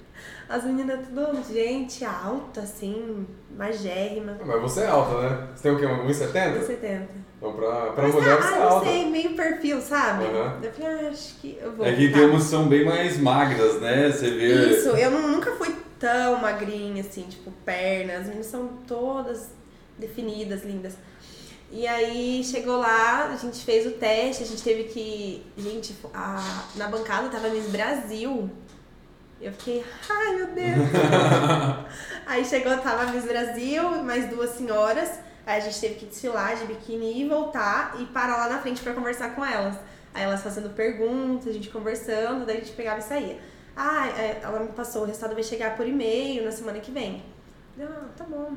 As meninas tudo gente alta, assim, magérrima. Mas você é alta, né? Você tem o quê? 1,70? 1,70. Então pra mulher você é alta. Ah, não sei, meio perfil, sabe? Uhum. Eu falei, acho que eu vou... É que tem umas que são bem mais magras, né? Você vê... Isso, eu nunca fui tão magrinha, assim, tipo, pernas. As meninas são todas... definidas, lindas. E aí chegou lá, a gente fez o teste, a gente teve que... Gente, na bancada tava Miss Brasil. Eu fiquei, ai meu Deus. Aí chegou, tava Miss Brasil, mais duas senhoras. Aí a gente teve que desfilar de biquíni e voltar e parar lá na frente pra conversar com elas. Aí elas fazendo perguntas, a gente conversando, daí a gente pegava e saía. Ah, ela me passou, o resultado vai chegar por e-mail na semana que vem. Ah, tá bom.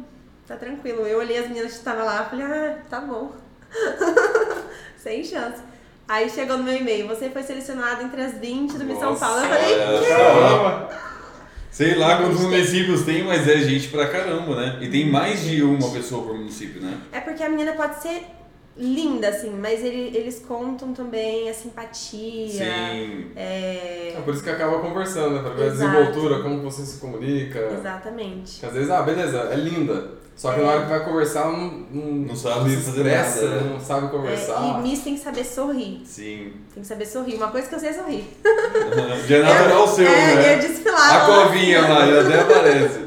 Tá tranquilo. Eu olhei as meninas que estavam lá e falei, tá bom. Sem chance. Aí chegou no meu e-mail, você foi selecionado entre as 20 do Miss São Paulo. Eu falei, quê? Sei lá quantos municípios tem, mas é gente pra caramba, né? E tem mais de uma pessoa por município, né? É porque a menina pode ser linda, assim, mas eles contam também a simpatia. Sim. É por isso que acaba conversando, né? Pra ver a desenvoltura, como você se comunica. Exatamente. Porque às vezes, beleza, é linda. Só que na hora que vai conversar, ela não sabe fazer nada, né? Não sabe conversar. E Miss tem que saber sorrir. Sim. Tem que saber sorrir. Uma coisa que eu sei é sorrir. Já é natural seu, né? Eu desfilava. A covinha lá, já até aparece.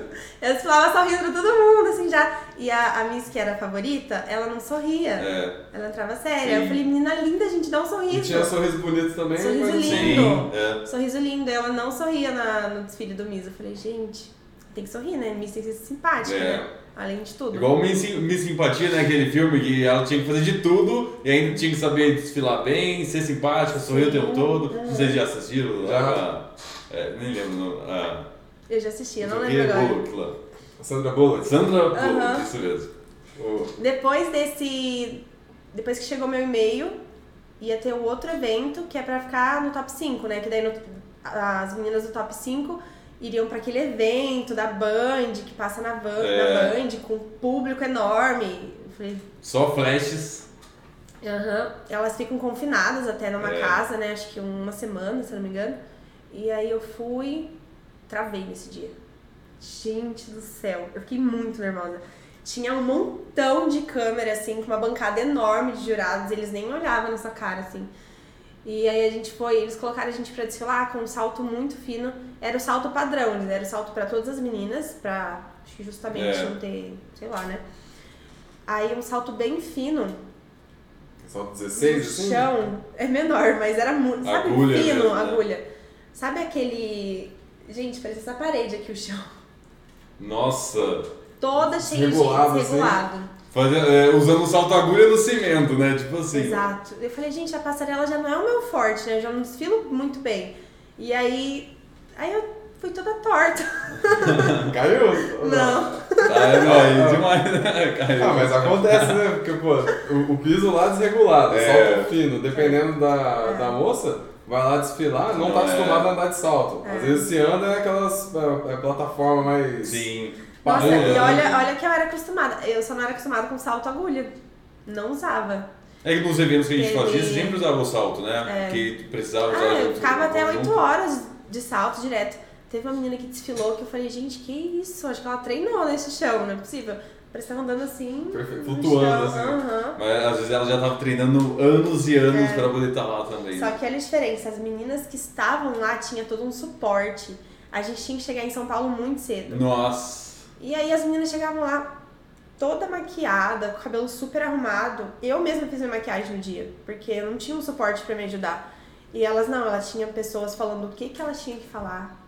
Eu desfilava sorrindo pra todo mundo, assim, já. E a Miss, que era a favorita, ela não sorria. É. Ela entrava séria. Sim. Eu falei, menina linda, gente, dá um sorriso. E tinha um sorriso bonito também. Sorriso lindo. Sim, sorriso lindo. Ela não sorria no desfile do Miss. Eu falei, gente, tem que sorrir, né? Miss tem que ser simpática, né? além de tudo. Igual o Miss Simpatia, né? Aquele filme que ela tinha que fazer de tudo e ainda tinha que saber desfilar bem, ser simpática, sorrir o tempo todo. Vocês já assistiram? Já. Nem lembro. Eu já assisti, eu não lembro agora. Sandra Bullock. Sandra Bullock, isso mesmo. Depois que chegou meu e-mail, ia ter um outro evento que é pra ficar no top 5, né? Que daí as meninas do top 5 iriam pra aquele evento da Band, que passa na Band, com um público enorme. Eu falei, só flashes. Elas ficam confinadas até numa casa, né? Acho que uma semana, se não me engano. E aí eu fui, travei nesse dia. Gente do céu, eu fiquei muito nervosa. Tinha um montão de câmera, assim, com uma bancada enorme de jurados. Eles nem olhavam nessa cara, assim. E aí a gente foi, eles colocaram a gente pra desfilar com um salto muito fino. Era o salto padrão, eles deram salto pra todas as meninas, pra justamente não ter, sei lá, né? Aí um salto bem fino. Salto 16? O chão é menor, mas era muito, sabe, agulha fino, mesmo, né? Agulha. Sabe aquele... Gente, parece essa parede aqui, o chão. Nossa! Toda cheia de desregulado. Usando o salto agulha no cimento, né? Tipo assim. Exato. Eu falei, gente, a passarela já não é o meu forte, né? Eu já não desfilo muito bem. E aí eu fui toda torta. Caiu? Não. Caiu demais, né? Caiu. Ah, mas acontece, né? Porque, pô, o piso lá desregulado, salto fino. Dependendo da moça... Vai lá desfilar, não tá acostumado a andar de salto. Às vezes se anda naquelas plataforma mais... Sim. Nossa, e olha que eu era acostumada. Eu só não era acostumada com salto agulha. Não usava. É que nos eventos que a gente fazia, você sempre usava o salto, né? Que precisava usar... eu ficava até 8 horas de salto direto. Teve uma menina que desfilou que eu falei, gente, que isso? Acho que ela treinou nesse chão, não é possível. Parecia andando assim... Perfeito. Flutuando, assim. Mas às vezes ela já tava treinando anos e anos pra poder estar lá também. Só que olha a diferença, as meninas que estavam lá tinha todo um suporte. A gente tinha que chegar em São Paulo muito cedo. Nossa! E aí as meninas chegavam lá toda maquiada, com o cabelo super arrumado. Eu mesma fiz minha maquiagem no dia, porque eu não tinha um suporte pra me ajudar. E elas tinham pessoas falando o que elas tinham que falar.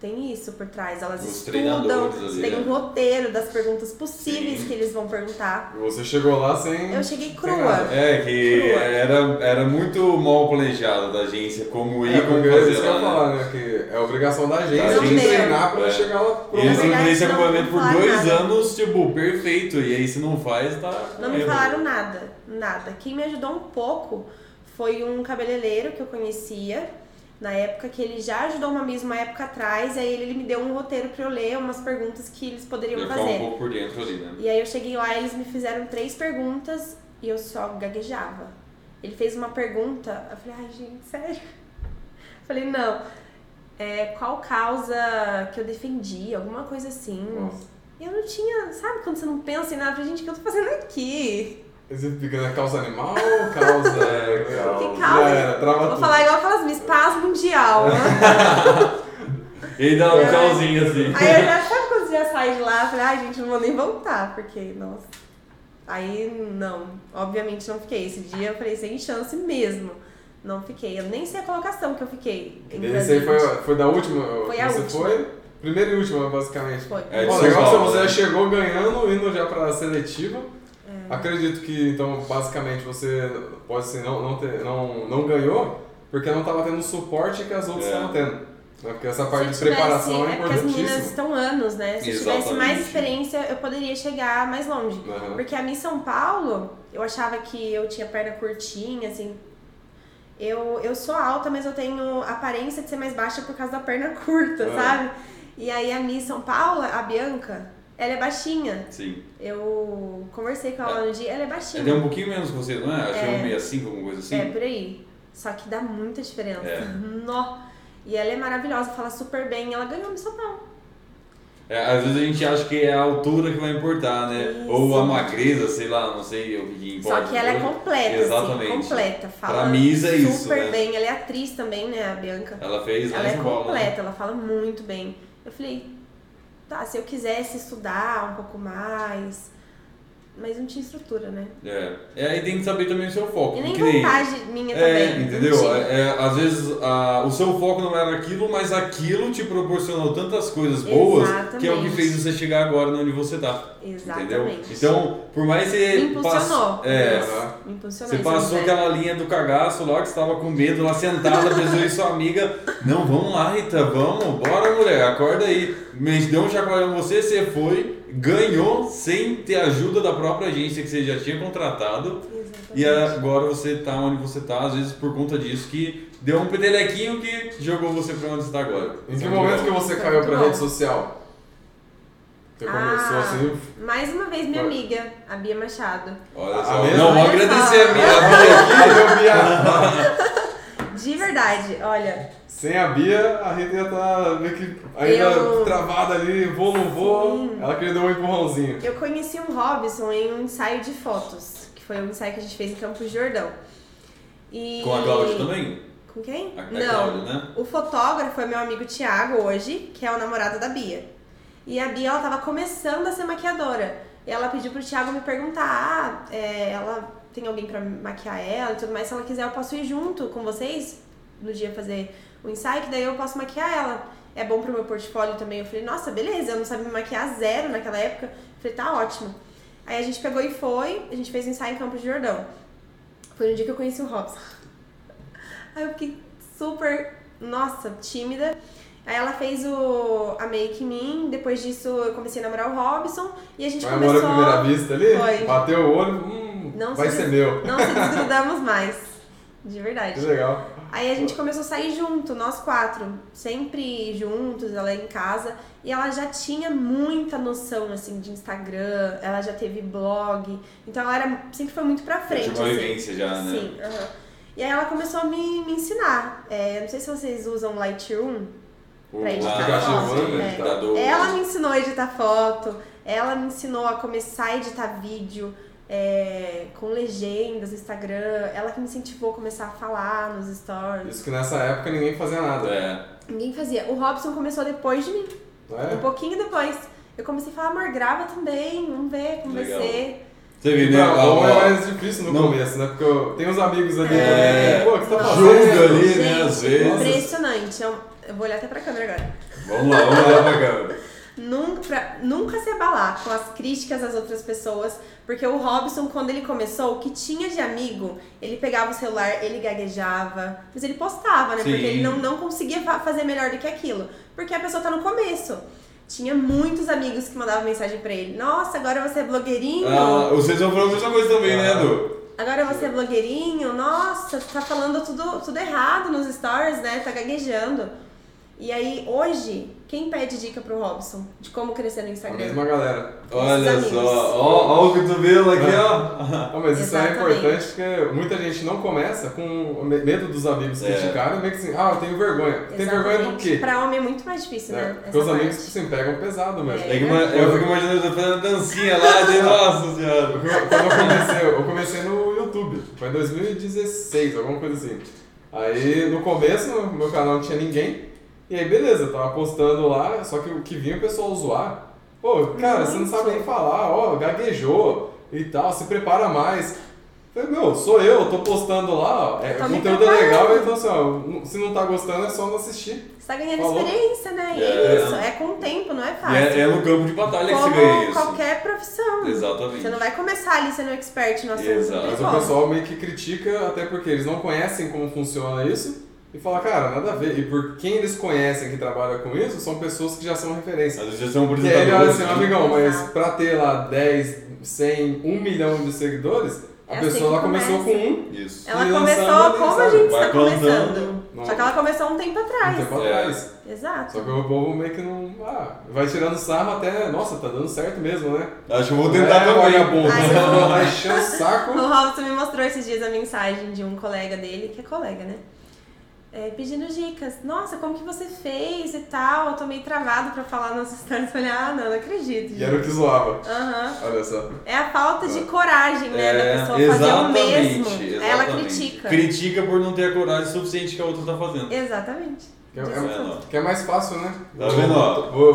Tem isso por trás, elas estudam, tem um roteiro das perguntas possíveis que eles vão perguntar. Você chegou lá sem... Eu cheguei crua. Crua. Era muito mal planejado da agência, como ir, como fazer. Isso que eu ia falar, né? Que é obrigação da agência treinar pra chegar lá crua. Eles não têm esse acompanhamento por 2 anos, tipo, perfeito. E aí se não faz, tá... Não me falaram nada. Quem me ajudou um pouco foi um cabeleireiro que eu conhecia. Na época que ele já ajudou uma Miss uma época atrás, aí ele me deu um roteiro pra eu ler, umas perguntas que eles poderiam fazer. Um pouco por dentro ali, né? E aí eu cheguei lá, eles me fizeram 3 perguntas e eu só gaguejava. Ele fez uma pergunta, eu falei, ai gente, sério? Eu falei, não, qual causa que eu defendi, alguma coisa assim. Nossa. Eu não tinha, sabe quando você não pensa em nada? Eu falei, gente, o que eu tô fazendo aqui? Você fica na causa animal ou causa... Que causa? Vou tudo. Falar igual aquelas Miss Paz Mundial, né? E dá um tchauzinho assim. Aí eu já sabe quando você já sai de lá, falei, ai gente, não vou nem voltar, porque, nossa... Aí, não, obviamente não fiquei. Esse dia eu falei, sem chance mesmo. Não fiquei, eu nem sei a colocação que eu fiquei. Esse aí foi da última? Foi a você última. Foi? Primeira e última, basicamente. Foi. Legal que você chegou ganhando, indo já pra seletiva. Acredito que, então, basicamente, você pode assim, não ganhou porque não estava tendo o suporte que as outras estavam tendo. Né? Porque essa parte de preparação é importantíssima. Porque as meninas estão anos, né? Se eu tivesse mais experiência, eu poderia chegar mais longe. Porque a Miss São Paulo, eu achava que eu tinha perna curtinha, assim. Eu sou alta, mas eu tenho aparência de ser mais baixa por causa da perna curta, sabe? E aí a Miss São Paulo, a Bianca... Ela é baixinha. Sim. Eu conversei com ela no dia, ela é baixinha. Ela é um pouquinho menos que você, não é? Acho que é 1,65, alguma coisa assim. Por aí. Só que dá muita diferença. Nó. E ela é maravilhosa, fala super bem, ela ganhou no salão. Às vezes a gente acha que é a altura que vai importar, né? Isso. Ou a magreza, sei lá, não sei o que importa. Só que ela é completa, exatamente. Assim, completa. Fala pra Miss é isso, super bem, ela é atriz também, né, a Bianca? Ela fez mais Ela é completa, ela fala muito bem. Eu falei... Tá, se eu quisesse estudar um pouco mais, Mas não tinha estrutura, né? É, e tem que saber também o seu foco. E nem vontade minha também. Entendeu? Às vezes o seu foco não era aquilo, mas aquilo te proporcionou tantas coisas boas. Exatamente. Que é o que fez você chegar agora onde você tá. Exatamente. Entendeu? Então, por mais você... Me impulsionou. Me impulsionou. Você passou aquela linha do cagaço lá, que você tava com medo, lá sentada, a pessoa e sua amiga. Não, vamos lá, Rita, vamos. Bora, mulher, acorda aí. Mas deu um chacoalhão em você, você foi... Ganhou sem ter ajuda da própria agência que você já tinha contratado. Exatamente. E agora você tá onde você tá, às vezes por conta disso que deu um pedelequinho que jogou você pra onde você tá agora. Em que momento que você caiu pra rede social? Você começou assim? Mais uma vez minha amiga, a Bia Machado. Olha só, não vou agradecer a Bia aqui. De verdade, olha. Sem a Bia, a Rita ia tá meio que ainda travada ali, vou. Ela queria dar um empurrãozinho. Eu conheci o Robson em um ensaio de fotos, que foi um ensaio que a gente fez em Campos de Jordão. E... Com a Cláudia também? Com quem? Não, Cláudia, né? O fotógrafo é meu amigo Thiago hoje, que é o namorado da Bia. E a Bia, ela tava começando a ser maquiadora. E ela pediu pro Thiago me perguntar, ela... tem alguém pra maquiar ela e tudo mais, se ela quiser eu posso ir junto com vocês no dia fazer o ensaio, que daí eu posso maquiar ela, é bom pro meu portfólio também. Eu falei, nossa, beleza, eu não sabia me maquiar zero naquela época, eu falei, tá ótimo. Aí a gente pegou e foi, a gente fez o ensaio em Campos de Jordão, foi no dia que eu conheci o Robson. Aí eu fiquei super, nossa, tímida. Aí ela fez a Make Me, depois disso eu comecei a namorar o Robson e a gente começou... Namorou à primeira vista ali? Foi. Bateu o olho, Não se desgrudamos mais, de verdade. Que legal. Aí a gente começou a sair junto, nós quatro, sempre juntos, ela em casa. E ela já tinha muita noção, assim, de Instagram, ela já teve blog. Então ela sempre foi muito pra frente. Tinha uma vivência já, né? Sim, E aí ela começou a me ensinar. Não sei se vocês usam Lightroom pra editar foto. Ela me ensinou a editar foto, ela me ensinou a começar a editar vídeo. Com legendas, Instagram, ela que me incentivou a começar a falar nos stories. Isso que nessa época ninguém fazia nada. Ninguém fazia. O Robson começou depois de mim. Um pouquinho depois. Eu comecei a falar, amor, grava também, vamos ver como vai ser. Você viu, né? É mais difícil no começo, né? Porque tem uns amigos ali também. Pô, o que você tá fazendo ali, gente, né? Às vezes. Impressionante. Eu vou olhar até pra câmera agora. Vamos lá pra câmera. Nunca se abalar com as críticas das outras pessoas, porque o Robson, quando ele começou, o que tinha de amigo, ele pegava o celular, ele gaguejava, mas ele postava, né? Sim. Porque ele não conseguia fazer melhor do que aquilo, porque a pessoa tá no começo. Tinha muitos amigos que mandavam mensagem pra ele, nossa, agora você é blogueirinho. Vocês estão falando a mesma coisa também, né, Edu? Agora você é blogueirinho, nossa, tá falando tudo errado nos stories, né, tá gaguejando. E aí, hoje, quem pede dica pro Robson de como crescer no Instagram? A mesma galera. Olha só, ó o cotovelo aqui, ó. Mas isso é importante, porque muita gente não começa com medo dos amigos criticarem, meio que assim, eu tenho vergonha. Tem vergonha do quê? Pra homem é muito mais difícil, né? Porque os amigos, assim, pegam pesado mesmo. Eu fico imaginando, eu tô fazendo dancinha lá, de nossa senhora. Quando eu comecei no YouTube, foi em 2016, alguma coisa assim. Aí, no começo, no meu canal não tinha ninguém. E aí, beleza, eu tava postando lá, só que o que vinha o pessoal zoar. Pô, cara, você não sabe nem falar, gaguejou e tal, se prepara mais. Eu falei, sou eu tô postando lá, o conteúdo é legal, então assim, se não tá gostando é só não assistir. Você tá ganhando experiência, né? E isso, é com o tempo, não é fácil. É no campo de batalha que você ganha isso. Qualquer profissão. Exatamente. Você não vai começar ali sendo expert no assunto. Exato. Mas o pessoal meio que critica, até porque eles não conhecem como funciona isso. E fala, cara, nada a ver. E por quem eles conhecem que trabalha com isso, são pessoas que já são referência. Eles já são apresentadores. E aí, olha assim, amigão, mas pra ter lá 10, 100, 1 milhão de seguidores, a pessoa ela começou com 1. Isso. Ela começou como a gente está começando. Só que ela começou um tempo atrás. Exato. Só que o povo meio que não... vai tirando sarro até... Nossa, tá dando certo mesmo, né? Acho que eu vou tentar trabalhar bom. Vai encher o saco. O Robson me mostrou esses dias a mensagem de um colega dele, que é colega, né? Pedindo dicas, nossa, como que você fez e tal, eu tô meio travado pra falar nossas histórias, falei, não acredito. E era o que zoava. Olha só. É a falta de coragem, né, da pessoa fazer o mesmo. Exatamente. Ela critica. Critica por não ter a coragem suficiente que a outra tá fazendo. Exatamente. Que é mais fácil, né? Tá vendo, ó?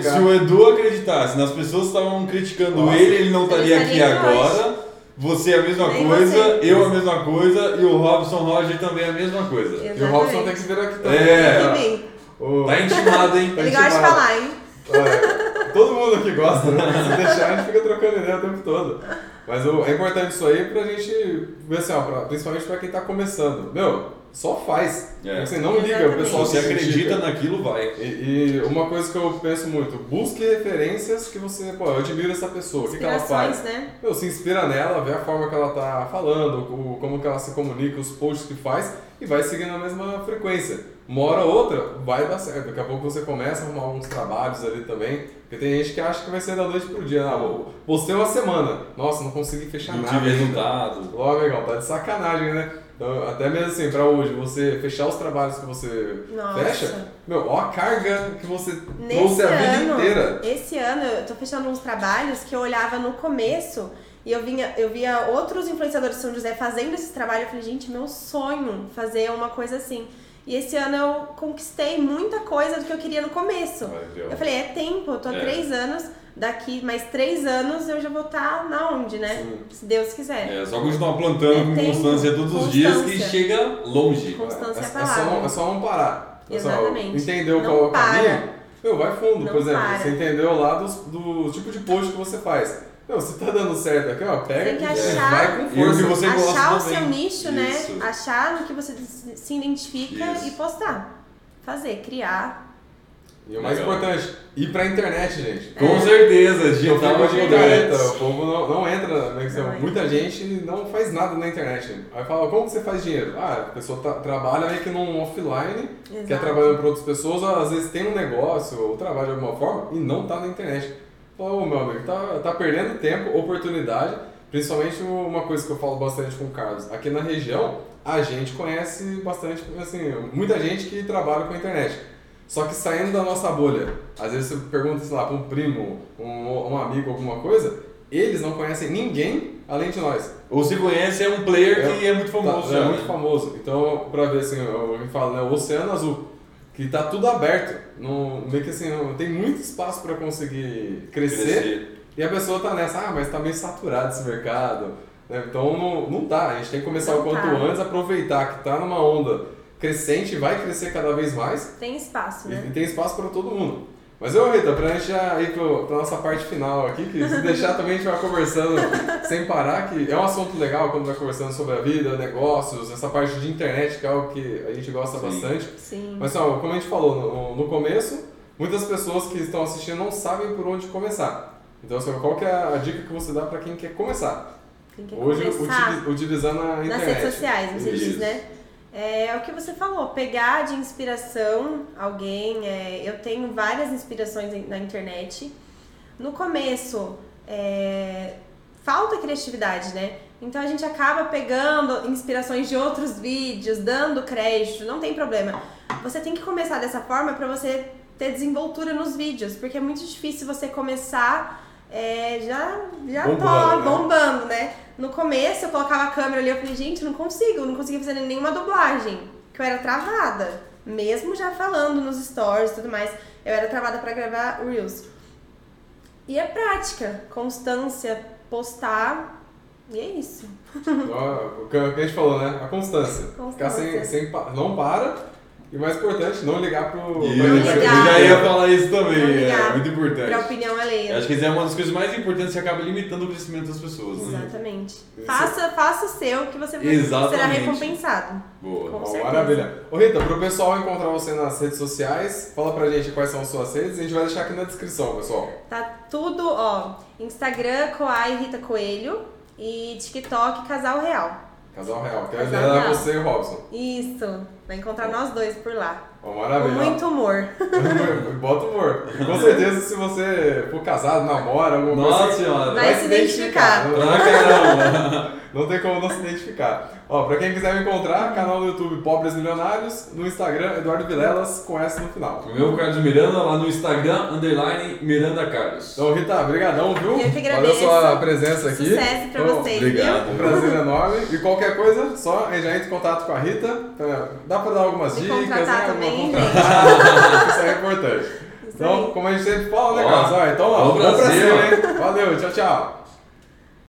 Se o Edu acreditasse nas pessoas que estavam criticando ele não estaria aqui agora. Você é a mesma coisa, eu a mesma coisa e o Robson Roger também é a mesma coisa. Exatamente. E o Robson tem que se virar aqui também. É. Tá intimado, hein? Ele gosta de falar, hein? É. Todo mundo aqui gosta, né? Se deixar, a gente fica trocando ideia o tempo todo. Mas é importante isso aí pra gente ver assim, ó, principalmente pra quem tá começando. Meu... Só faz. É. Você não liga, o pessoal se acredita naquilo, vai. E uma coisa que eu penso muito, busque referências que você, pô, eu admiro essa pessoa, o que ela faz? Né? Meu, se inspira nela, vê a forma que ela tá falando, como que ela se comunica, os posts que faz e vai seguindo a mesma frequência. Uma hora ou outra, vai dar certo. Daqui a pouco você começa a arrumar alguns trabalhos ali também, porque tem gente que acha que vai ser da noite pro dia. Ah, postei uma semana, nossa, não consegui fechar nada. Não tive resultado. Logo, legal, tá de sacanagem, né? Então, até mesmo assim, pra hoje, você fechar os trabalhos que você fecha, meu, ó a carga que você trouxe a vida inteira. Esse ano, eu tô fechando uns trabalhos que eu olhava no começo e eu via outros influenciadores de São José fazendo esse trabalho. Eu falei, gente, meu sonho fazer uma coisa assim. E esse ano eu conquistei muita coisa do que eu queria no começo. Eu falei, é tempo, eu tô há 3 anos... Daqui mais 3 anos eu já vou estar na onde, né? Sim. Se Deus quiser. É, só continuar plantando com constância todos os dias que chega longe. Constância é palavra. É só não parar. Exatamente. Entendeu qual é o caminho? Meu, vai fundo, não por exemplo. Para. Você entendeu lá do tipo de post que você faz. Meu, você tá dando certo aqui, ó, pega tem que achar, vai com força. Você achar o seu nicho, né? Isso. Achar no que você se identifica e postar. Fazer, criar. E o mais importante, ir pra internet, gente. Com certeza, digital é direita. O povo não entra, né? Muita gente não faz nada na internet. Aí fala, como que você faz dinheiro? Ah, a pessoa trabalha meio que num offline, que é trabalhando para outras pessoas, às vezes tem um negócio ou trabalha de alguma forma e não tá na internet. Fala, meu amigo, tá perdendo tempo, oportunidade. Principalmente uma coisa que eu falo bastante com o Carlos. Aqui na região, a gente conhece bastante, assim, muita gente que trabalha com a internet. Só que saindo da nossa bolha, às vezes você pergunta, sei lá, para um primo, um amigo, alguma coisa, eles não conhecem ninguém além de nós. Ou se conhece é um player que é muito famoso. É muito famoso. Então, para ver assim, eu falo, né, o Oceano Azul, que tá tudo aberto, meio que assim, tem muito espaço para conseguir crescer, e a pessoa tá nessa, mas tá meio saturado esse mercado, né? Então não dá, a gente tem que começar o quanto antes, aproveitar que tá numa onda crescente, vai crescer cada vez mais. Tem espaço, né? E tem espaço para todo mundo. Mas Rita, pra gente já ir pra nossa parte final aqui, que se deixar também a gente vai conversando sem parar, que é um assunto legal quando vai conversando sobre a vida, negócios, essa parte de internet, que é algo que a gente gosta bastante. Sim. Mas como a gente falou no começo, muitas pessoas que estão assistindo não sabem por onde começar. Então, qual que é a dica que você dá para quem quer começar? Hoje, utilizando a internet. Nas redes sociais, você diz, né? É o que você falou, pegar de inspiração alguém, eu tenho várias inspirações na internet. No começo, falta criatividade, né? Então a gente acaba pegando inspirações de outros vídeos, dando crédito, não tem problema. Você tem que começar dessa forma para você ter desenvoltura nos vídeos, porque é muito difícil você começar... já tô bombando, né? No começo eu colocava a câmera ali, eu falei, gente, não conseguia fazer nenhuma dublagem, que eu era travada, mesmo já falando nos stories e tudo mais, eu era travada pra gravar Reels. E é prática, constância, postar, e é isso. O que a gente falou, né? A constância. Ficar sem não para. E o mais importante, não ligar pro... Eu já ia falar isso também, é muito importante. Pra opinião alheia. Eu acho que isso é uma das coisas mais importantes que acaba limitando o crescimento das pessoas, né? Exatamente. Faça o seu, que você será recompensado. Boa. Com maravilha. Rita, pro pessoal encontrar você nas redes sociais, fala pra gente quais são as suas redes, a gente vai deixar aqui na descrição, pessoal. Tá tudo, Instagram, Kwai, Rita Coelho e TikTok, Casal Real. Casal Real, que é você e o Robson. Isso, vai encontrar nós dois por lá. Maravilha. Com muito humor. Bota humor. Com certeza, se você for casado, namora, alguma coisa, vai se identificar. Não tem como não se identificar. Pra quem quiser me encontrar, canal do YouTube Pobres Milionários, no Instagram, Eduardo Vilelas, com S no final. O meu Carlos Miranda, lá no Instagram, @MirandaCarlos. Então, Rita, brigadão, viu? Eu que agradeço. Valeu sua presença aqui. Sucesso pra vocês. Obrigado. Um prazer enorme. E qualquer coisa, só já entra em contato com a Rita. Dá Dá para dar algumas dicas, né? Também, isso é importante. Isso então, aí. Como a gente sempre fala, né, cara? Então, ó, bom Brasil, hein? Valeu, tchau, tchau.